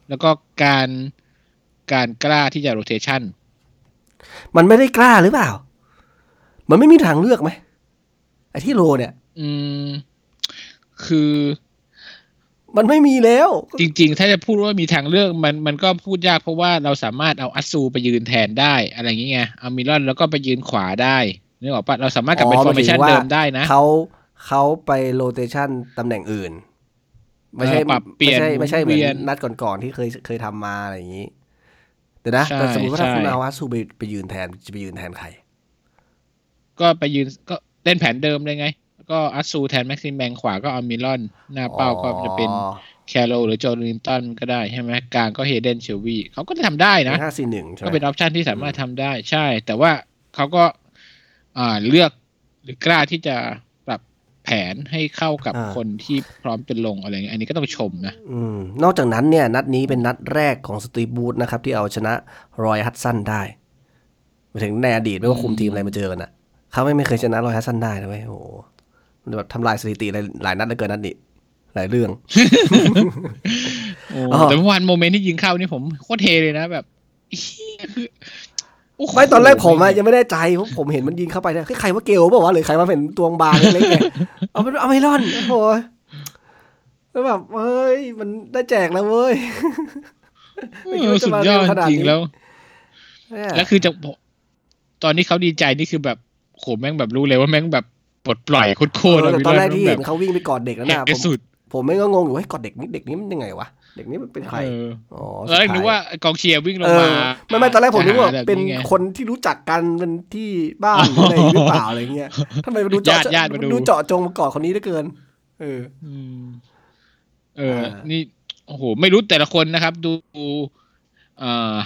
แล้วก็การกล้าที่จะโรเทชันมันไม่ได้กล้าหรือเปล่ามันไม่มีทางเลือกไหมไอ้ที่โรเนี่ยคือ มันไม่มีแล้วจริงๆถ้าจะพูดว่ามีทางเลือกมันก็พูดยากเพราะว่าเราสามารถเอาอัสซูไปยืนแทนได้อะไรอย่างเงี้ยเอามิรอนแล้วก็ไปยืนขวาได้นึกออกปะเราสามารถกลับไปฟอร์เมชั่นเดิมได้นะเขาไปโรเตชั่นตำแหน่งอื่นไม่ใช่เหมือนนัดก่อนๆที่เคยทำมาอะไรอย่างนี้แต่นะแต่สมมติว่าถ้าคุณเอาอัสซูไปยืนแทนจะไปยืนแทนใครก็ไปยืนก็เล่นแผนเดิมเลยไงก็อัสซูแทนแม็กซิมแบงขวาก็เอามิรอนหน้าเป้าก็จะเป็นแคโรหรือโจลินตันก็ได้ใช่ไหมกลางก็เฮเดนเชลวีเขาก็ทำได้นะ5-4-1ใช่ก็เป็นออปชันที่สามารถทำได้ใช่แต่ว่าเขาก็เลือกหรือกล้าที่จะปรับแผนให้เข้ากับคนที่พร้อมจะลงอะไรเงี้ยอันนี้ก็ต้องชมนะนอกจากนั้นเนี่ยนัดนี้เป็นนัดแรกของสตีฟบูธนะครับที่เอาชนะรอยฮัดสันได้มาถึงในอดีตไม่ว่าคุมทีมอะไรมาเจอกันนะเขาไม่เคยชนะรอยฮัดสันได้นะเว้ยโอ้โหแบบทำลายสถิติหลายนัดเลยเกินนัดนี้หลายเรื่อง แต่เมื่อวานโมเมนต์ที่ยิงเข้านี่ผมโคตรเทเลยนะแบบไม่ตอนแรกผมยังไม่ได้ใจเพราะผมเห็นมันยิงเข้าไปนะใครว่าเกลบอกว่าหรือใครมาเป็นตวงบางอะไรเงี้ยเอาไม่รอดโอ้ยแล้วแบบเฮ้ยมันได้แจกแล้วเว้ยสุดยอดจริงแล้วแล้วคือจะตอนนี้เขาดีใจนี่คือแบบโหแม่งแบบรู้เลยว่าแม่งแบบปลดปล่อยโคตรๆตอนแรกที่เห็นเขาวิ่งไปกอดเด็กแล้วนะผมไม่ก็งงอยู่ว่ากอดเด็กนี่เด็กนี้มันยังไงวะเด็กนี้มันเป็นใครอ๋อแล้วนึกว่ากองเชียร์วิ่งลงมาไม่ตอนแรกผมนึกว่าเป็นคนที่รู้จักกันเป็นที่บ้านอะไรหรือเปล่าอะไรเงี้ยทำไมดูเจาะจงมากอดคนนี้เหลือเกินนี่โอ้โหไม่รู้แต่ละคนนะครับดู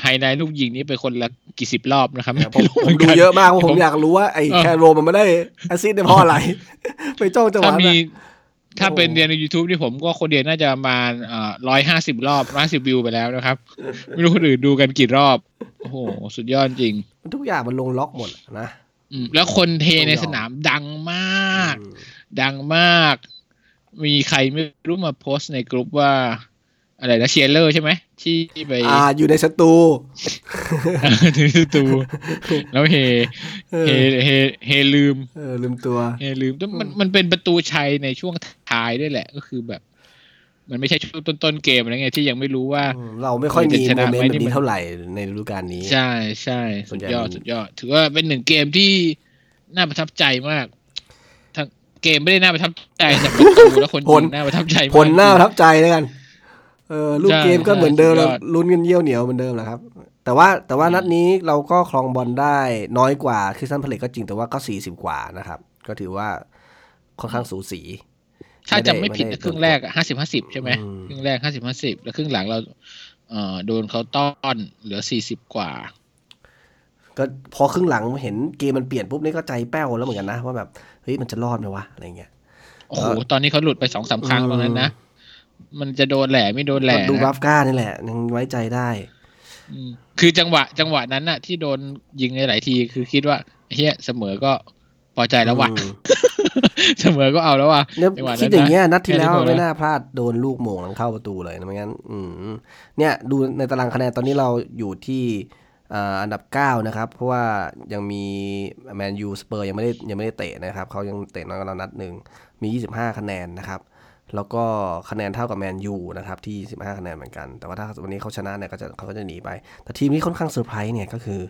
ไฮไลท์ลูกยิงนี้เป็นคนละกี่สิบรอบนะครับผมดูเยอะมากผมอยากรู้ว่าไอ้แคโรมันไม่ได้แอสซิสต์ได้เพราะอะไรไปจ้องจังหวะน่ะถ้าเป็นเรียนใน YouTube นี่ผมก็คนเดียวน่าจะมา150 รอบ150วิวไปแล้วนะครับไม่รู้คนอื่นดูกันกี่รอบโอ้โหสุดยอดจริงทุกอย่างมันลงล็อกหมดนะแล้วคนเทในสนามดังมากมีใครไม่รู้มาโพสต์ในกลุ่มว่าอะไรนะเชียร์เลอร์ใช่ไหมที่ไปอยู่ในสตูถึงสตูแล้วเฮลืมแต่มันเป็นประตูชัยในช่วงท้ายด้วยแหละก็คือแบบมันไม่ใช่ช่วงต้นๆเกมอะไรเงี้ยที่ยังไม่รู้ว่าเราไม่ค่อยมีโมเมนต์แบบนี้เท่าไหร่ในฤดูกาลนี้ใช่สุดยอดถือว่าเป็นหนึ่งเกมที่น่าประทับใจมากทั้งเกมไม่ได้น่าประทับใจแต่ประตูและคนน่าประทับใจมากคนน่าประทับใจแล้วกันลูกเกมก็เหมือนเดิมลุ้นกันเยี่ยวเหนียวเหมือนเดิมแหละครับแต่ว่านัดนี้เราก็ครองบอลได้น้อยกว่าคริสตัลพาเลซก็จริงแต่ว่าก็40กว่านะครับก็ถือว่าค่อนข้างสูสีถ้าจะไม่ผิดครึ่งแรก50-50ใช่ไหมครึ่งแรก50-50แล้วครึ่งหลังเราโดนเขาต้อนเหลือ40กว่าก็พอครึ่งหลังเห็นเกมมันเปลี่ยนปุ๊บนี่ก็ใจแป้วแล้วเหมือนกันนะว่าแบบเฮ้ยมันจะรอดไหมวะอะไรเงี้ยโอ้โหตอนนี้เขาหลุดไป 2-3 ครั้งตรงนั้นนะมันจะโดนแหล่ไม่โดนแหล่ดูบาฟก้านี่แหละยังไว้ใจได้คือจังหวะนั้นน่ะที่โดนยิงในหลายทีคือคิดว่าเฮ้ยเสมอก็พอใจแล้วว่ะเสมอก็เอาแล้วว่ะคิดอย่างเงี้ยนัดที่แล้วไม่น่าพลาดโดนลูกโมงหลังเข้าประตูเลยนะไม่งั้นเนี่ยดูในตารางคะแนนตอนนี้เราอยู่ที่อันดับ9นะครับเพราะว่ายังมีแมนยูสเปอร์ยังไม่ได้เตะนะครับเขายังเตะน้อยกว่าเรานัดนึงมี25คะแนนนะครับแล้วก็คะแนนเท่ากับแมนยูนะครับที่15คะแนนเหมือนกันแต่ว่าถ้าวันนี้เขาชนะเนี่ยเขาก็จะหนีไปแต่ทีมที่ค่อนข้างเซอร์ไพรส์เนี่ยก็คือ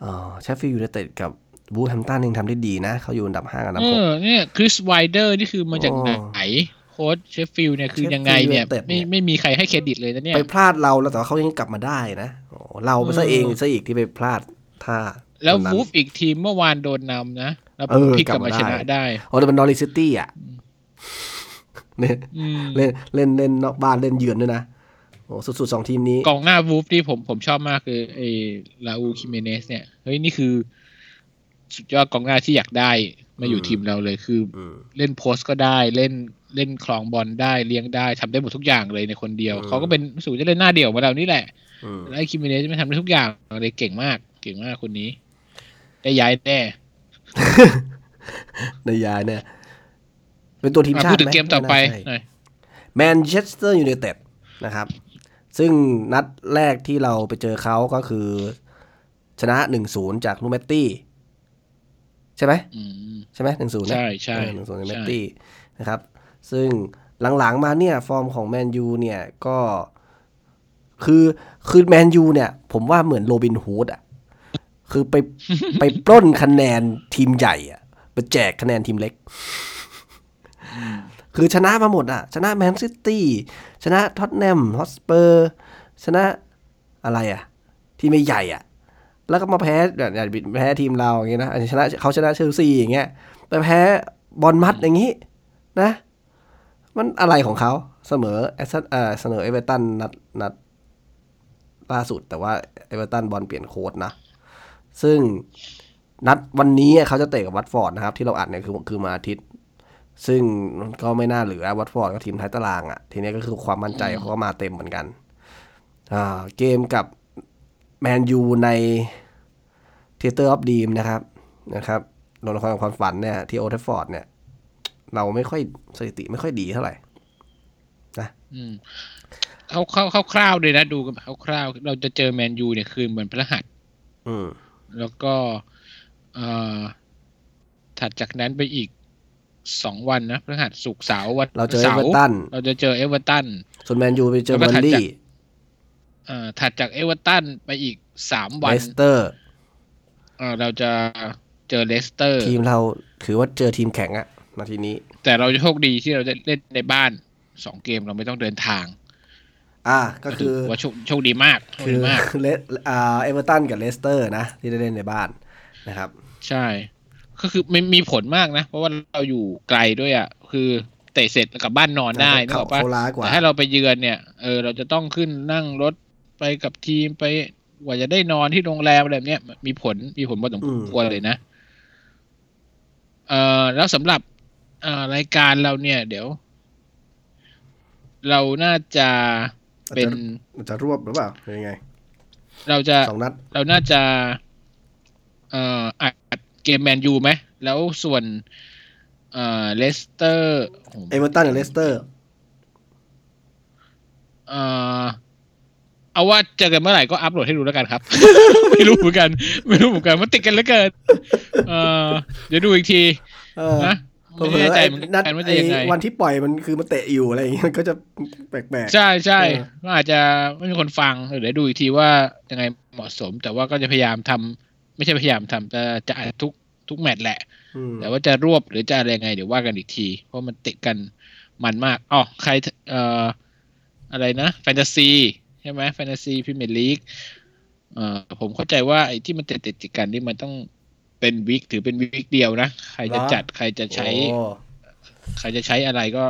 เชฟฟิลด์ยูไนเต็ดกับวูแฮมป์ตันยังทำได้ดีนะเขาอยู่อันดับ5กับอันดับ6เนี่ยคริสไวเดอร์นี่คือมาจากไหนโค้ชเชฟฟิลด์เนี่ยคือยังไงเนี่ยไม่มีใครให้เครดิตเลยนะเนี่ยไปพลาดเราแล้วแต่ว่าเขายังกลับมาได้นะเราไปซะเองซะอีกที่ไปพลาดท่าแล้ววูฟอีกทีมเมื่อวานโดนนำนะแล้วพลิกกลับมาชนะได้แต่เป็นนอริสซิตี้อ่ะเล่นนอกบ้านเล่นเยือนด้วยนะโอ้สุดๆ2ทีมนี้กองหน้าวูฟที่ผมชอบมากคือไอ้ลาอูคิเมเนสเนี่ยเฮ้ยนี่คือสุดยอดกองหน้าที่อยากได้มาอยู่ทีมเราเลยคือเล่นโพสต์ก็ได้เล่นคลองบอลได้เลี้ยงได้ทำได้หมดทุกอย่างเลยในคนเดียวเขาก็เป็นสูงจะเล่นหน้าเดี่ยวมาเรานี่แหละไอ้คิเมเนสจะไม่ทำได้ทุกอย่างเลยเก่งมากคนนี้ได้ย้ายแน่ ได้ย้ายแน่เป็นตัวทีมชาติไหมเกมต่อไปแมนเชสเตอร์ยูไนเต็ดนะครับซึ่งนัดแรกที่เราไปเจอเขาก็คือชนะ 1-0 จากลูเมตตี้ใช่ไหม 1-0 นะ 1-0 ลูเมตตี้นะครับซึ่ง หลังๆมาเนี่ยฟอร์มของแมนยูเนี่ยก็คือแมนยูเนี่ยผมว่าเหมือนโรบินฮูดอ่ะคือไปปล้นคะแนนทีมใหญ่อ่ะไปแจกคะแนนทีมเล็กคือชนะมาหมดอ่ะชนะแมนซิตี้ชนะท็อตแนมฮอตสเปอร์ชนะอะไรอ่ะที่ไม่ใหญ่อ่ะแล้วก็มาแพ้แบบแพ้ทีมเราอย่างเงี้ยนะชนะเขาชนะเชลซีอย่างเงี้ยไปแพ้บอร์นมัธอย่างงี้นะมันอะไรของเขาเสมอแอสตันเสนอเอเวอร์ตันนัดล่าสุดแต่ว่าเอเวอร์ตันบอลเปลี่ยนโค้ชนะซึ่งนัดวันนี้เขาจะเตะกับวัตฟอร์ดนะครับที่เราอัดเนี่ยคือมาอาทิตย์ซึ่งก็ไม่น่าเหลือวัตฟอร์ดก็ทีมท้ายตารางอ่ะทีนี้ก็คือความมั่นใจเขาก็มาเต็มเหมือนกันเกมกับแมนยูใน Theater of Dream นะครับโรงละครของความฝันเนี่ยที่โอลด์แทรฟฟอร์ดเนี่ยเราไม่ค่อยสถิติไม่ค่อยดีเท่าไหร่นะเอาคร่าวๆเลยนะดูกันคร่าวๆเราจะเจอแมนยูเนี่ยคืนวันพฤหัสแล้วก็ถัดจากนั้นไปอีก2วันนะพฤหัสศุกร์เสาร์วันเราเจอเอเวอร์ตันส่วนแมนยูไปเจอเบอร์นลี่ถัดจากเอเวอร์ตันไปอีก3วันเลสเตอร์เราจะเจอเลสเตอร์ทีมเราคือว่าเจอทีมแข็งอะนาทีนี้แต่เราโชคดีที่เราจะเล่นในบ้าน2เกมเราไม่ต้องเดินทางก็คือว่าโชคดีมากคือเอเวอร์ตันกับเลสเตอร์นะที่ได้เล่นในบ้านนะครับใช่ก็คือมันมีผลมากนะเพราะว่าเราอยู่ไกลด้วยอ่ะคือเตะเสร็จกลับบ้านนอนได้นึกออกป่ะแต่ถ้าเราไปเยือนเนี่ยเราจะต้องขึ้นนั่งรถไปกับทีมไปกว่าจะได้นอนที่โรงแรมอะไรแบบเนี้ยมีผลพอสมควรเลยนะแล้วสำหรับรายการเราเนี่ยเดี๋ยวเราน่าจะเป็นจะรวบหรือเปล่ายังไงเราจะ2นัดเราน่าจะอัดเกมแมนยูไหมแล้วส่วนเลสเตอร์เอเวอร์ตันกับเลสเตอร์เอาว่าเจอกันเมื่อไหร่ก็อัปโหลดให้ดูแล้วกันครับ ไม่รู้เหมือนกันมันติดกันเหลือเกินเดี๋ยวดูอีกทีนะไม่แน่ใจมันนัดวันที่ปล่อยมันคือมันเตะอยู่อะไรอย่างเงี้ยมันก็จะแปลกๆใช่ๆมันอาจจะไม่มีคนฟังเดี๋ยวดูอีกทีว่ายังไงเหมาะสมแต่ว่าก็จะพยายามทำไม่ใช่พยายามทำจะอัดทุกแมตช์แหละแต่ว่าจะรวบหรือจะอะไรยังไงเดี๋ยวว่ากันอีกทีเพราะมันติดกันมันมากใครอะไรนะแฟนตาซีใช่ไหมแฟนตาซีพรีเมียร์ลีกผมเข้าใจว่าไอ้ที่มันติดกันนี่มันต้องเป็นวีคถือเป็นวีคเดียวนะใครจะจัดใครจะใช้อะไรก็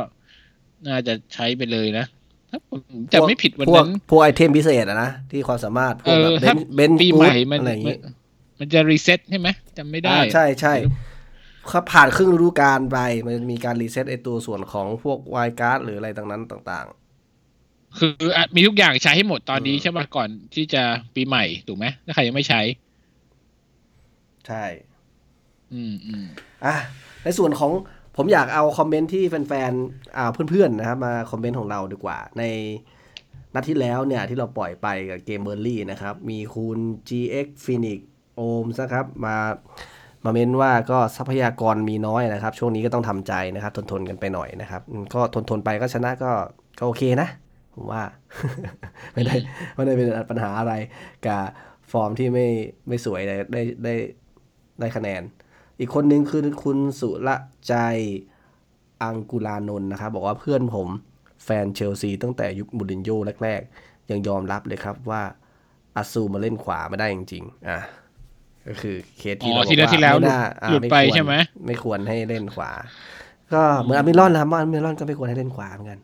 น่าจะใช้ไปเลยนะถ้าผมจะไม่ผิดวันนั้นพวกไอเทมพิเศษนะที่ความสามารถพวกแบบเบนปีใหม่อะไรอย่างงี้มันจะรีเซ็ตใช่ไหมจำไม่ได้ใช่เขาผ่านครึ่งฤดูกาลไปมันมีการรีเซ็ตไอตัวส่วนของพวกไวการ์ดหรืออะไรต่างๆคือมีทุกอย่างใช้ให้หมดตอนนี้ใช่ไหมก่อนที่จะปีใหม่ถูกไหมถ้าใครยังไม่ใช้ใช่ในส่วนของผมอยากเอาคอมเมนต์ที่แฟนๆเพื่อนๆนะครับมาคอมเมนต์ของเราดีกว่าในนัดที่แล้วเนี่ยที่เราปล่อยไปกับเกมเบอร์ลี่นะครับมีคุณ GX Phoenix โอมนะครับมาเม้นว่าก็ทรัพยากรมีน้อยนะครับช่วงนี้ก็ต้องทำใจนะครับทนกันไปหน่อยนะครับก็ทนไปก็ชนะก็โอเคนะผมว่า ไม่ได้เป็นปัญหาอะไรกับฟอร์มที่ไม่สวยได้คะแนนอีกคนนึงคือคุณสุรใจอังกุลานนท์นะครับบอกว่าเพื่อนผมแฟนเชลซีตั้งแต่ยุคมูรินโญ่แรกๆยังยอมรับเลยครับว่าอาซูมาเล่นขวาไม่ได้จริงๆก็คือเคสที่เราบอกว่าหลุดไปใช่ไหมไม่ควรให้เล่นขวาก็เหมือนอามิรอนนะครับอามิรอนก็ไม่ควรให้เล่นขวาเหมือนกัน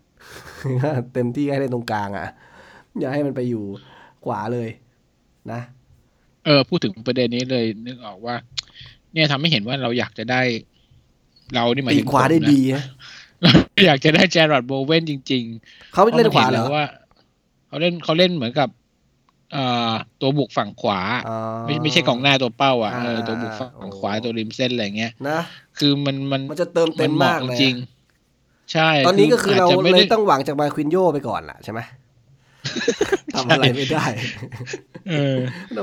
เต็มที่ให้เล่นตรงกลางอย่าให้มันไปอยู่ขวาเลยนะพูดถึงประเด็นนี้เลยนึกออกว่าเนี่ยทำให้เห็นว่าเราอยากจะได้เรานี่หมายถึงขวาได้ดีนะอยากจะได้แจรัดโบเวนจริงๆเขาเล่นขวาเหรอว่าเขาเล่นเหมือนกับตัวบุกฝั่งขวาไม่ใช่กองหน้าตัวเป้าตัวบุกฝั่งขวาตัวริมเส้นอะไรเงี้ยนะคือมันจะเติมเต็มมากเลยจริงใช่ตอนนี้ก็คือเราเลยต้องหวังจากบายควินโยไปก่อนล่ะใช่ไหมทำอะไรไม่ได้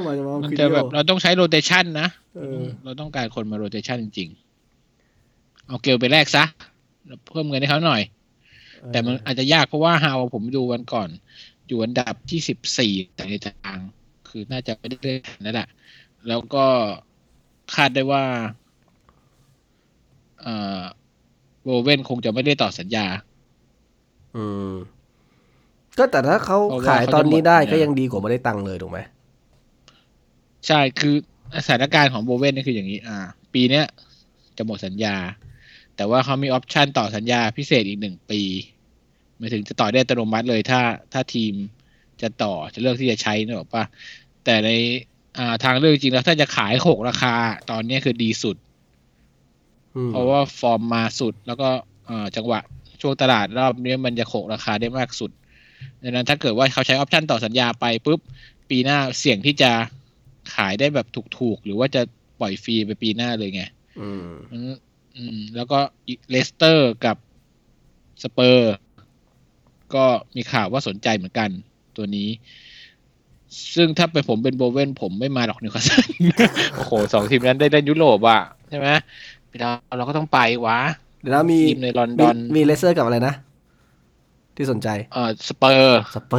มันจะแบบเราต้องใช้โรเตชันนะเราต้องการคนมาโรเตชันจริงเอาเกลไปแลกซะเพิ่มเงินให้เขาหน่อย แต่มันอาจจะยากเพราะว่าฮาวผมดูวันก่อนอยู่อันดับที่14แต่ในตารางคือน่าจะไม่ได้เลื่อนนั่นแหละแล้วก็คาดได้ว่าโบเว่นคงจะไม่ได้ต่อสัญญาก็แต่ถ้าเขาขายตอนนี้ได้ก็ยังดีกว่าไม่ได้ตังค์เลยถูกไหมใช่คือสถานการณ์ของโบเว่นนี่คืออย่างนี้ปีเนี้ยจะหมดสัญญาแต่ว่าเขามีออปชันต่อสัญญาพิเศษอีก1ปีมันถึงจะต่อได้อัตโนมัติเลยถ้าทีมจะต่อจะเลือกที่จะใช้นะหรอป่ะแต่ในทางเลือกจริงแล้วถ้าจะขาย6ราคาตอนนี้คือดีสุดเพราะว่าฟอร์มมาสุดแล้วก็จังหวะช่วงตลาดรอบนี้มันจะ6ราคาได้มากสุดดังนั้นถ้าเกิดว่าเขาใช้ออปชันต่อสัญญาไปปุ๊บปีหน้าเสี่ยงที่จะขายได้แบบถูกๆหรือว่าจะปล่อยฟรีไปปีหน้าเลยไงแล้วก็เลสเตอร์กับสเปอร์ก็มีข่าวว่าสนใจเหมือนกันตัวนี้ซึ่งถ้าเป็นผมเป็นโบเว่นผมไม่มาหรอกนิวคาสเซิลโอ้โหสองทีมนั้นได้ยุโรปอ่ะใช่ไหมเราก็ต้องไปวะเดี๋ยวมีทีมในลอนดอนมีเลสเตอร์กับอะไรนะที่สนใจสเปอ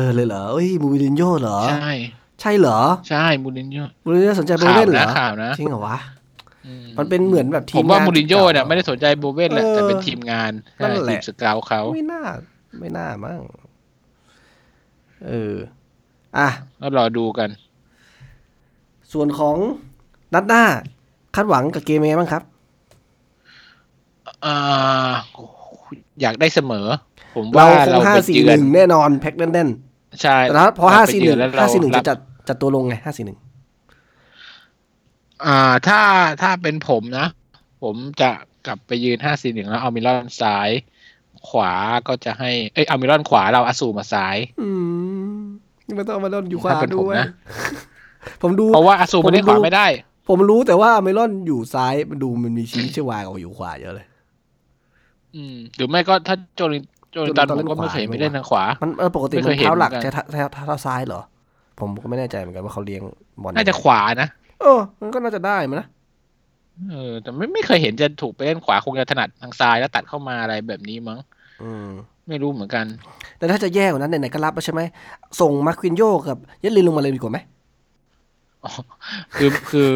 ร์เลยเหรอเอ้ยมูรินโญ่เหรอใช่เหรอใช่มูรินโญ่สนใจโบเว่นเหรอข่าวนะจริงเหรอวะมันเป็นเหมือนแบบทีมงานผมว่ามูรินโญ่เนี่ยไม่ได้สนใจโบเว่นแหละแต่เป็นทีมงานทีมสเกาเขาไม่น่ามั้งแล้วรอดูกันส่วนของนัดหน้าคาดหวังกับเกมยังไงบ้างครับอยากได้เสมอผมว่าเรา5-4-1แน่นอนแพ็คแน่นๆใช่แต่พอ 5-4-1 จะจัดตัวลงไง 5-4-1 ถ้าเป็นผมนะผมจะกลับไปยืน 5-4-1 แล้วเอามิลอนซ้ายขวาก็จะให้เอามิลอนขวาเราอาซูมาซ้ายนี่มันต้องเอามิลอนอยู่ขวาด้วยผมดูเพราะว่าอาซูมันเล่นขวาไม่ได้ผมรู้แต่ว่ามิลอนอยู่ซ้ายมันดูมันมีชีวิตชีวากับอยู่ขวาเยอะเลยหรือไม่ก็ถ้าโจลินตันผมก็ไม่เคยไม่เล่นทางขวามันปกติมันเท้าหลักใช้เท้าซ้ายเหรอผมก็ไม่แน่ใจเหมือนกันว่าเขาเลี้ยงบอลน่าจะขวานะมันก็น่าจะได้มั้ยนะแต่ไม่เคยเห็นจะถูกไปเล่นขวาคงจะถนัดทางซ้ายแล้วตัดเข้ามาอะไรแบบนี้มั้งไม่รู้เหมือนกันแต่ถ้าจะแย่กว่านั้นไหนๆก็รับแล้วใช่ไหมส่งมาควินโยกับยัดลินลงมาเลยดีกว่าไหมคือ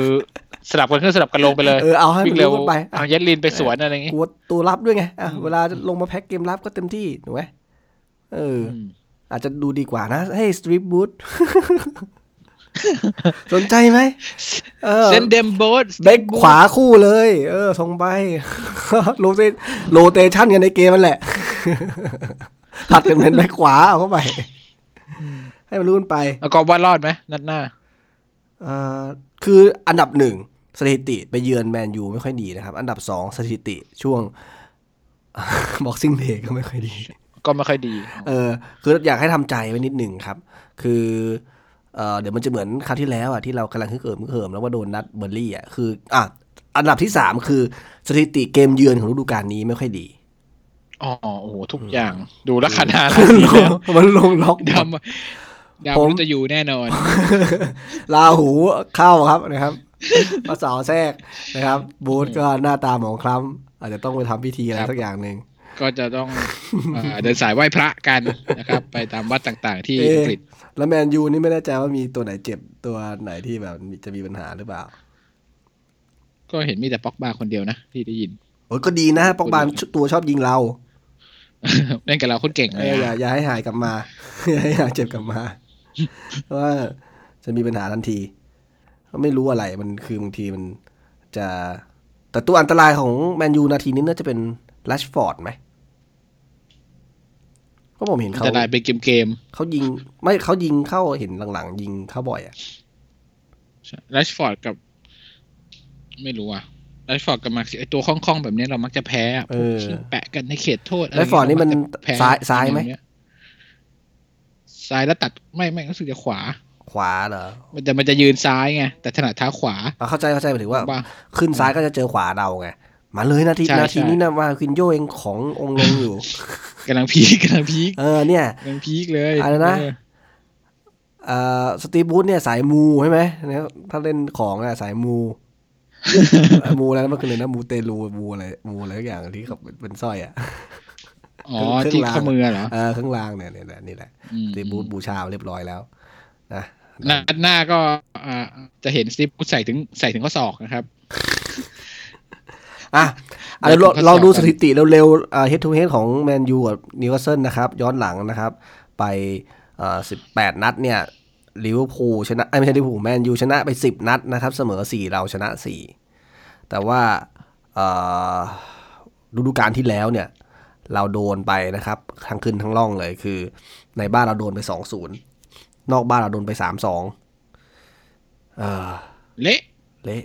สลับกันขึ้นสลับกันลงไปเลยเอาให้มันเร็วไปเอายัดลินไปสวนอะไรอย่างงี้ตัวรับด้วยไงเวลาลงมาแพ็คเกมรับก็เต็มที่ถูกไหมอาจจะดูดีกว่านะให้สตรีทบูทสนใจไหมเซนเดมโบสเบ็กขวาคู่เลยส่งไปโรเตชั่นกันในเกมมันแหละผัดกันเป็นเบ็กขวาเอาเข้าไปให้มันรุ่นไปแล้วก็ว่ารอดไหมนัดหน้าคืออันดับ1สถิติไปเยือนแมนยูไม่ค่อยดีนะครับอันดับ2สถิติช่วง Boxing Day ก็ไม่ค่อยดีคืออยากให้ทำใจไว้นิดหนึ่งครับคือเดี๋ยวมันจะเหมือนคราวที่แล้วอ่ะที่เรากำลังฮึกเหิมแล้วว่าโดนนัดเบอร์ลี่อ่ะคืออันดับที่3คือสถิติเกมเยือนของฤดูกาลนี้ไม่ค่อยดีอ๋อโอ้โหทุกอย่างดูลักษณะมันลงล็อกดาวมันจะอยู่แน่นอนราหูเข้าครับนะครับพระเสาร์แทรกนะครับบูธก็หน้าตาหมองคล้ำอาจจะต้องไปทำพิธีอะไรสักอย่างนึงก็จะต้องเดินสายไหว้พระกันนะครับไปตามวัดต่างๆที่อังกฤษแล้วแมนยูนี่ไม่แน่ใจว่ามีตัวไหนเจ็บตัวไหนที่แบบจะมีปัญหาหรือเปล่าก็เห็นมีแต่ป็อกบาคนเดียวนะที่ได้ยินโอ้ยก็ดีนะป็อกบาตัวชอบยิงเราเล่นกับเราคนเก่งเลยอย่าให้หายกลับมาอย่าให้เจ็บกลับมาว่าจะมีปัญหาทันทีก็ไม่รู้อะไรมันคือบางทีมันจะแต่ตัวอันตรายของแมนยูนาทีนี้น่าจะเป็นแรชฟอร์ดไหมก็ผมเห็นเขาอันตรายเป็นเกมเขายิงเข้าเห็นหลังๆยิงเข้าบ่อยอ่ะแรชฟอร์ดกับไม่รู้อ่ะแรชฟอร์ดกับมาร์คไอตัวคล่องๆแบบนี้เรามักจะแพ้แปะกันในเขตโทษแรชฟอร์ดนี่มันซ้ายไหมซ้ายแล้วตัดไม่รู้สึกจะขวาเหรอมันจะยืนซ้ายไงแต่ถนัดเท้าขวาเข้าใจหมายถึงว่าขึ้นซ้ายก็จะเจอขวาเราไงมาเลยนาทีนี้นะว่าคินโยเองขององค์ลงอยู่กำลังพีคเนี่ยกำลังพีคเลยอะไรนะสตีฟบูธเนี่ยสายมูใช่ไหมนะถ้าเล่นของอ่ะสายมู มูแล้วมันคือเลยนะมูเตลูมูอะไรสักอย่างที่เขาเป็นสร้อยอ่ะ อ๋อที่ข้อมือเหรอเครื่องรางเนี่ยนี่แหละที่บูชาเรียบร้อยแล้วนะหน้าก็จะเห็นสตีฟบูธใส่ถึงข้อศอกนะครับอ่ะเราดูสถิติเร็วๆเฮดทูเฮดของแมนยูกับนิวคาสเซิลนะครับย้อนหลังนะครับไป18นัดเนี่ยลิเวอร์พูลชนะไม่ใช่ลิเวอร์พูลแมนยูชนะไป10นัดนะครับเสมอ4เราชนะ4แต่ว่าฤดูกาลที่แล้วเนี่ยเราโดนไปนะครับทั้งขึ้นทั้งล่องเลยคือในบ้านเราโดนไป 2-0 นอกบ้านเราโดนไป 3-2 เละ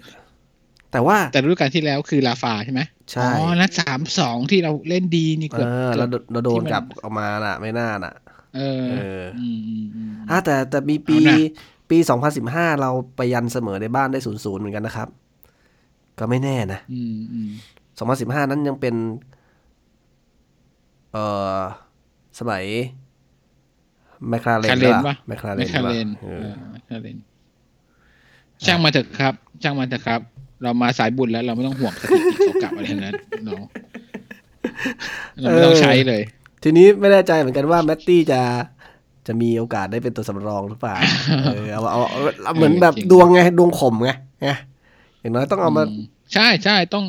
แต่ว่าแต่ฤดูกาลที่แล้วคือลาฟาใช่ไหมใช่อ๋อนัด 3-2 ที่เราเล่นดีนี่เกือบเราโดนกลับออกมาน่ะไม่น่าน่ะแต่มีปี2015เราไปยันเสมอในบ้านได้ 0-0 เหมือนกันนะครับก็ไม่แน่นะ2015นั้นยังเป็นสมัยแมคลาเรนช่างมาเถอะครับเรามาสายบุญแล้วเราไม่ต้องห่วงสถิติเก่ากลับอะไรนั้นเราไม่ต้องใช้เลยทีนี้ไม่แน่ใจเหมือนกันว่าแมตตี้จะมีโอกาสได้เป็นตัวสำรองหรือเปล่าเอาเหมือนแบบดวงไงดวงข่มไงอย่างน้อยต้องเอามาใช่ต้อง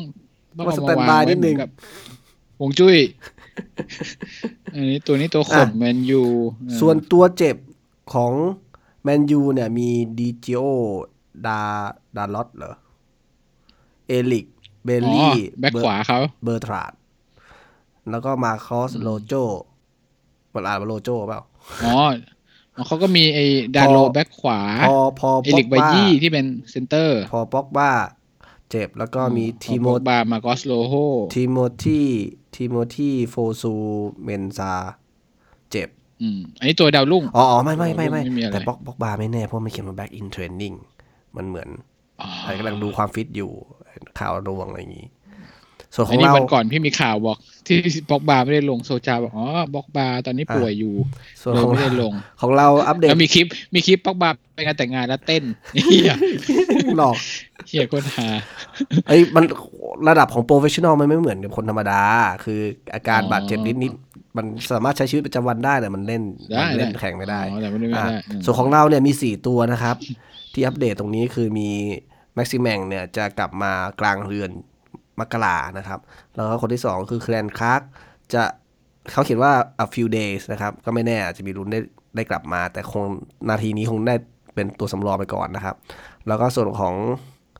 มาสแตนบายนิดนึงกับวงจุ้ยอันนี้ตัวข่มแมนยูส่วนตัวเจ็บของแมนยูเนี่ยมีดิเจโอดาลอตเหรอเอลิกเบลลี่แบ็คขวาเขาเบอร์ทราดแล้วก็มาคอสโลโจมันอ่านว่าโลโจเปล่าอ๋อเขาก็มีไอ้ดาโลแบ็คขวาพอเอลิกไบยี่ที่เป็นเซนเตอร์พอป๊อกบ้าเจ็บแล้วก็มีทิโมธีโฟซูเมนซาเจ็บอันนี้ตัวดาวรุ่งอ๋อไม่แต่ป๊อกบ้าไม่แน่เพราะมันเขียนว่า back in training มันเหมือนใครกำลังดูความฟิตอยู่ข่าวรวงอะไรอย่างนี้ส่วนของเราวันก่อนพี่มีข่าวบอกที่บ็อกบาร์ไม่ได้ลงโซจาบอกอ๋อบ็อกบาร์ตอนนี้ป่วยอยู่ส่วนของไม่ได้ลงของเราอัปเดตแล้วมีคลิปบ็อกบาร์ไปงานแต่งงานแล้วเต้นเหี้ยหลอกเหี้ยคนหาไอ้มันระดับของโปรเฟสชั่นนอลมันไม่เหมือนกับคนธรรมดาคืออาการบาดเจ็บนิดๆมันสามารถใช้ชีวิตประจำวันได้แต่มันเล่นแข่งไม่ได้ส่วนของเราเนี่ยมี4ตัวนะครับที่อัปเดตตรงนี้คือมีแม็กซิแมงเนี่ยจะกลับมากลางเดือนมกรานะครับแล้วก็คนที่2คือแคลนคาร์กจะเขาเขียนว่า a few days นะครับก็ไม่แน่อาจจะมีลุ้นได้กลับมาแต่คงนาทีนี้คงได้เป็นตัวสำรองไปก่อนนะครับแล้วก็ส่วนของ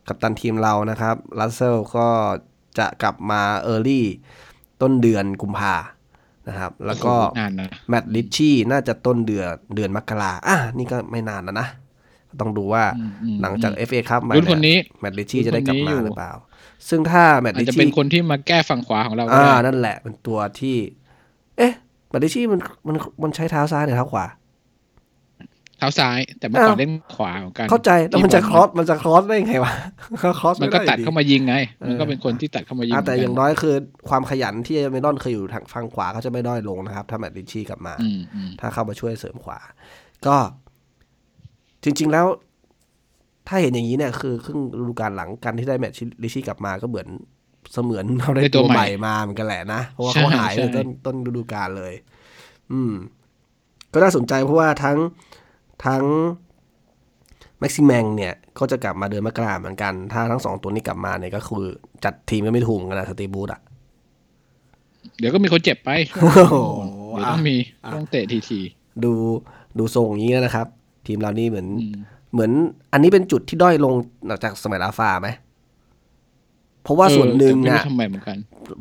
กัปตันทีมเรานะครับรัสเซลก็จะกลับมา early ต้นเดือนกุมภานะครับแล้วก็แมตต์ลิชชี่น่าจะต้นเดือนมกรานี่ก็ไม่นานแล้วนะต้องดูว่าหลังจาก FA ครับมาแมตต์ลิชชี่จะได้กลับมาหรือเปล่าซึ่งถ้าแมตติชี่อาจจะเป็นคนที่มาแก้ฝั่งขวาของเรานั่นแหละเป็นตัวที่แมตติชี่มันใช้เท้าซ้ายหรือเท้าขวาเท้าซ้ายแต่เมื่อก่อนเล่นขวาเหมือนกันเข้าใจแล้วมันจะครอสได้ไงวะครอสมันก็ตัดเข้ามายิงไงมันก็เป็นคนที่ตัดเข้ามายิงแต่อย่างน้อยคือความขยันที่เมดอนเคยอยู่ทางฝั่งขวาเขาจะไม่ด้อยลงนะครับถ้าแมตติชี่กลับมาถ้าเข้ามาช่วยเสริมขวาก็จริงๆแล้วถ้าเห็นอย่างนี้เนี่ยคือครึ่งฤดูกาลหลังกันที่ได้แมตช์ลิชี่กลับมาก็เหมือนเสมือนเราได้ตัวใหม่มาเหมือนกันแหละนะเพราะว่าเขาหายในต้นฤดูกาลเลยก็น่าสนใจเพราะว่าทั้งแม็กซิแมงเนี่ยก็จะกลับมาเดือนมกราเหมือนกันถ้าทั้ง2ตัวนี้กลับมาเนี่ยก็คือจัดทีมก็ไม่ถูกกันนะสตีบูธอะเดี๋ยวก็มีคนเจ็บไปเดี๋ยวต้องมีต้องเตะทีๆดูทรงนี้นะครับทีมเรานี่เหมือนอันนี้เป็นจุดที่ด้อยลงหลังจากสมัยลาฟาไหมเพราะว่าส่วนหนึ่งนะ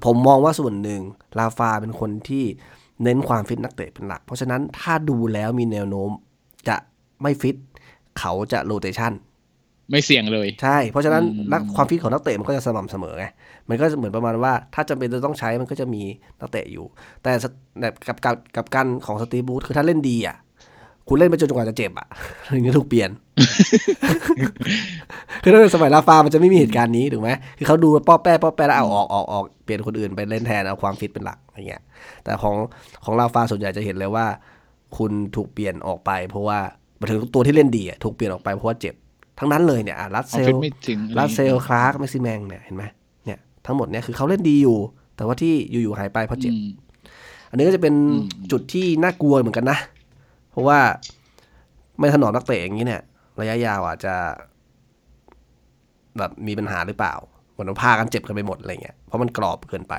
ผมมองว่าส่วนหนึ่งลาฟาเป็นคนที่เน้นความฟิตนักเตะเป็นหลักเพราะฉะนั้นถ้าดูแล้วมีแนวโน้มจะไม่ฟิตเขาจะโรเตชันไม่เสี่ยงเลยใช่เพราะฉะนั้นความฟิตของนักเตะมันก็จะสม่ำเสมอไงมันก็เหมือนประมาณว่าถ้าจำเป็นจะต้องใช้มันก็จะมีนักเตะอยู่แต่กับการของสตีบูธคือถ้าเล่นดีอ่ะคุณเล่นไปจนกว่าจะเจ็บอ่ะอย่างนี้ถูกเปลี่ยนคือตั้งแต่สมัยลาฟามันจะไม่มีเหตุการณ์นี้ถูกไหมคือเขาดูป้อแป้แล้วเอาออกเปลี่ยนคนอื่นไปเล่นแทนเอาความฟิตเป็นหลักอะไรเงี้ยแต่ของลาฟาส่วนใหญ่จะเห็นเลยว่าคุณถูกเปลี่ยนออกไปเพราะว่ามาถึงตัวที่เล่นดีอ่ะถูกเปลี่ยนออกไปเพราะว่าเจ็บทั้งนั้นเลยเนี่ยรัสเซลคลาร์กแม็กซิแมงเนี่ยเห็นไหมเนี่ยทั้งหมดเนี่ยคือเขาเล่นดีอยู่แต่ว่าที่อยู่ๆหายไปเพราะเจ็บ อันนี้ก็จะเป็นจุดที่น่ากลัวเหมือนกันนะเพราะว่าไม่ถนอมนักเตะอย่างนี้เนี่ยระยะยาวอาจจะแบบมีปัญหาหรือเปล่าเหมือนพากันเจ็บกันไปหมดอะไรเงี้ยเพราะมันกรอบเกินไป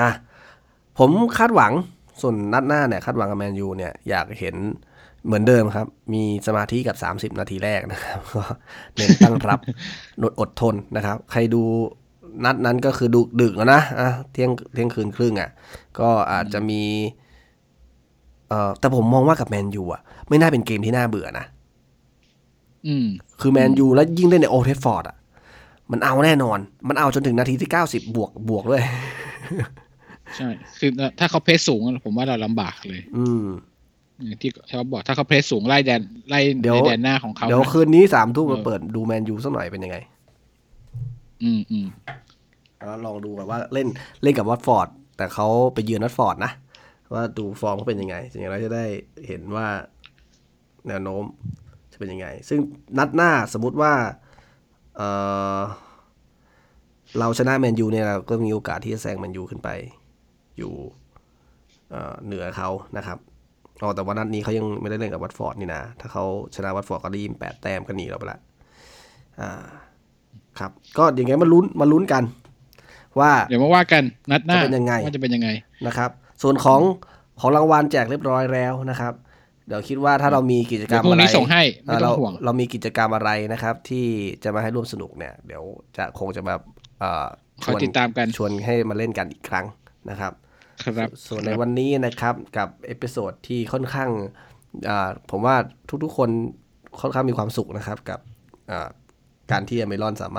อ่ะผมคาดหวังส่วนนัดหน้าเนี่ยคาดหวังกับแมนยูเนี่ยอยากเห็นเหมือนเดิมครับมีสมาธิกับ30นาทีแรกนะครับก็เน้นตั้งรับอดทนนะครับใครดูนัดนั้นก็คือดูดึกแล้วนะเที่ยงคืนครึ่งอ่ะก็อาจจะมีแต่ผมมองว่ากับแมนยูอ่ะไม่น่าเป็นเกมที่น่าเบื่อนะคือแมนยูแล้วยิ่งเล่นในโอลด์แทรฟฟอร์ดอ่ะมันเอาแน่นอนมันเอาจนถึงนาทีที่90บวกด้วยใช่คือถ้าเขาเพรสสูงผมว่าเราลำบากเลยที่เขาบอกถ้าเขาเพรสสูงไล่แดนหน้าของเขาเดี๋ยวคืนนี้ 3 ทุ่มมาเปิดดูแมนยูสักหน่อยเป็นยังไงแล้วลองดูกันว่าเล่นกับวัตฟอร์ดแต่เขาไปเยือนวัตฟอร์ดนะว่าดูฟอร์มเขาเป็นยังไงจริงๆแล้วจะได้เห็นว่าแนวโน้มจะเป็นยังไงซึ่งนัดหน้าสมมุติว่าเราชนะแมนยูเนี่ยเราก็มีโอกาสที่จะแซงแมนยูขึ้นไปอยู่เหนือเขานะครับแต่ว่านัดนี้เขายังไม่ได้เล่นกับวัตฟอร์ดนี่นะถ้าเขาชนะวัตฟอร์ดก็ได้28แต้มก็หนีเราไปละครับก็อย่างไงมาลุ้นกันว่าเดี๋ยวมาว่ากันนัดหน้าว่าจะเป็นยังไงนะครับส่วนของรางวัลแจกเรียบร้อยแล้วนะครับเดี๋ยวคิดว่าถ้าเรามีกิจกรรมอะไรเรามีกิจกรรมอะไรนะครับที่จะมาให้ร่วมสนุกเนี่ยเดี๋ยวจะคงจะมาชวนให้มาเล่นกันอีกครั้งนะครับส่วนในวันนี้นะครับกับเอพิโซดที่ค่อนข้างผมว่าทุกคนค่อนข้างมีความสุขนะครับกับการที่เมลอนสา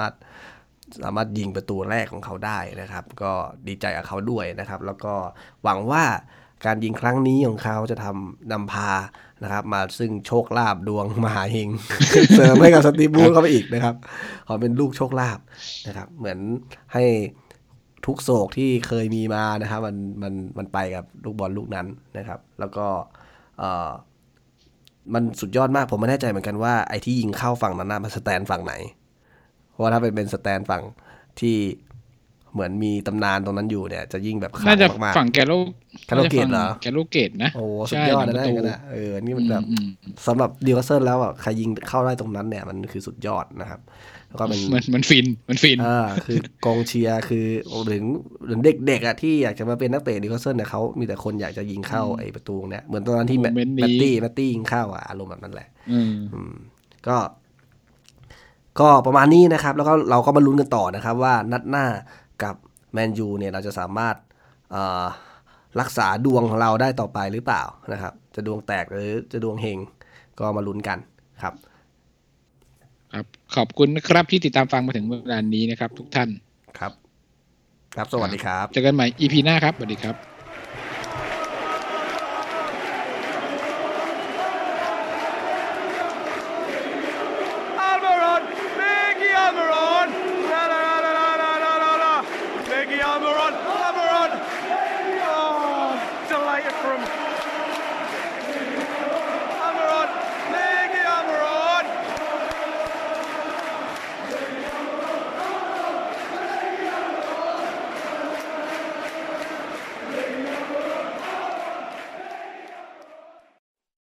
มารถยิงประตูแรกของเขาได้นะครับก็ดีใจกับเขาด้วยนะครับแล้วก็หวังว่าการยิงครั้งนี้ของเขาจะนำพานะครับมาซึ่งโชคลาภดวงมหาเฮง เสริมให้กับสตีฟบูธเข้าไปอีกนะครับขอเป็นลูกโชคลาภนะครับเหมือนให้ทุกโศกที่เคยมีมานะครับมันไปกับลูกบอลลูกนั้นนะครับแล้วก็มันสุดยอดมากผมไม่แน่ใจเหมือนกันว่าไอ้ที่ยิงเข้าฝั่งนั้นมันสแตนฝั่งไหนเพราะว่าถ้าเป็นสแตนฝั่งที่เหมือนมีตำนานตรงนั้นอยู่เนี่ยจะยิ่งแบบขลังมากๆฝั่งแกโลเกตเหรอแกโลเกตนะโอ้สุดยอดได้กันนะนี่มันแบบสำหรับดิวคาสเซิลแล้วอ่ะใครยิงเข้าได้ตรงนั้นเนี่ยมันคือสุดยอดนะครับแล้วก็เป็นมันฟินคือกองเชียร์คือถึงเด็กๆอ่ะที่อยากจะมาเป็นนักเตะดิวคาสเซิลเนี่ยเขามีแต่คนอยากจะยิงเข้าไอ้ประตูเนี่ยเหมือนตอนนั้นที่แมตตี้ยิงเข้าอ่ะอารมณ์แบบนั้นแหละก็ประมาณนี้นะครับแล้วก็เราก็มาลุ้นกันต่อนะครับว่านัดหน้ากับแมนยูเนี่ยเราจะสามารถรักษาดวงของเราได้ต่อไปหรือเปล่านะครับจะดวงแตกหรือจะดวงเฮงก็มาลุ้นกันครับครับขอบคุณนะครับที่ติดตามฟังมาถึงเวลานี้นะครับทุกท่านครับครับสวัสดีครับเจอกันใหม่ EP หน้าครับสวัสดีครับ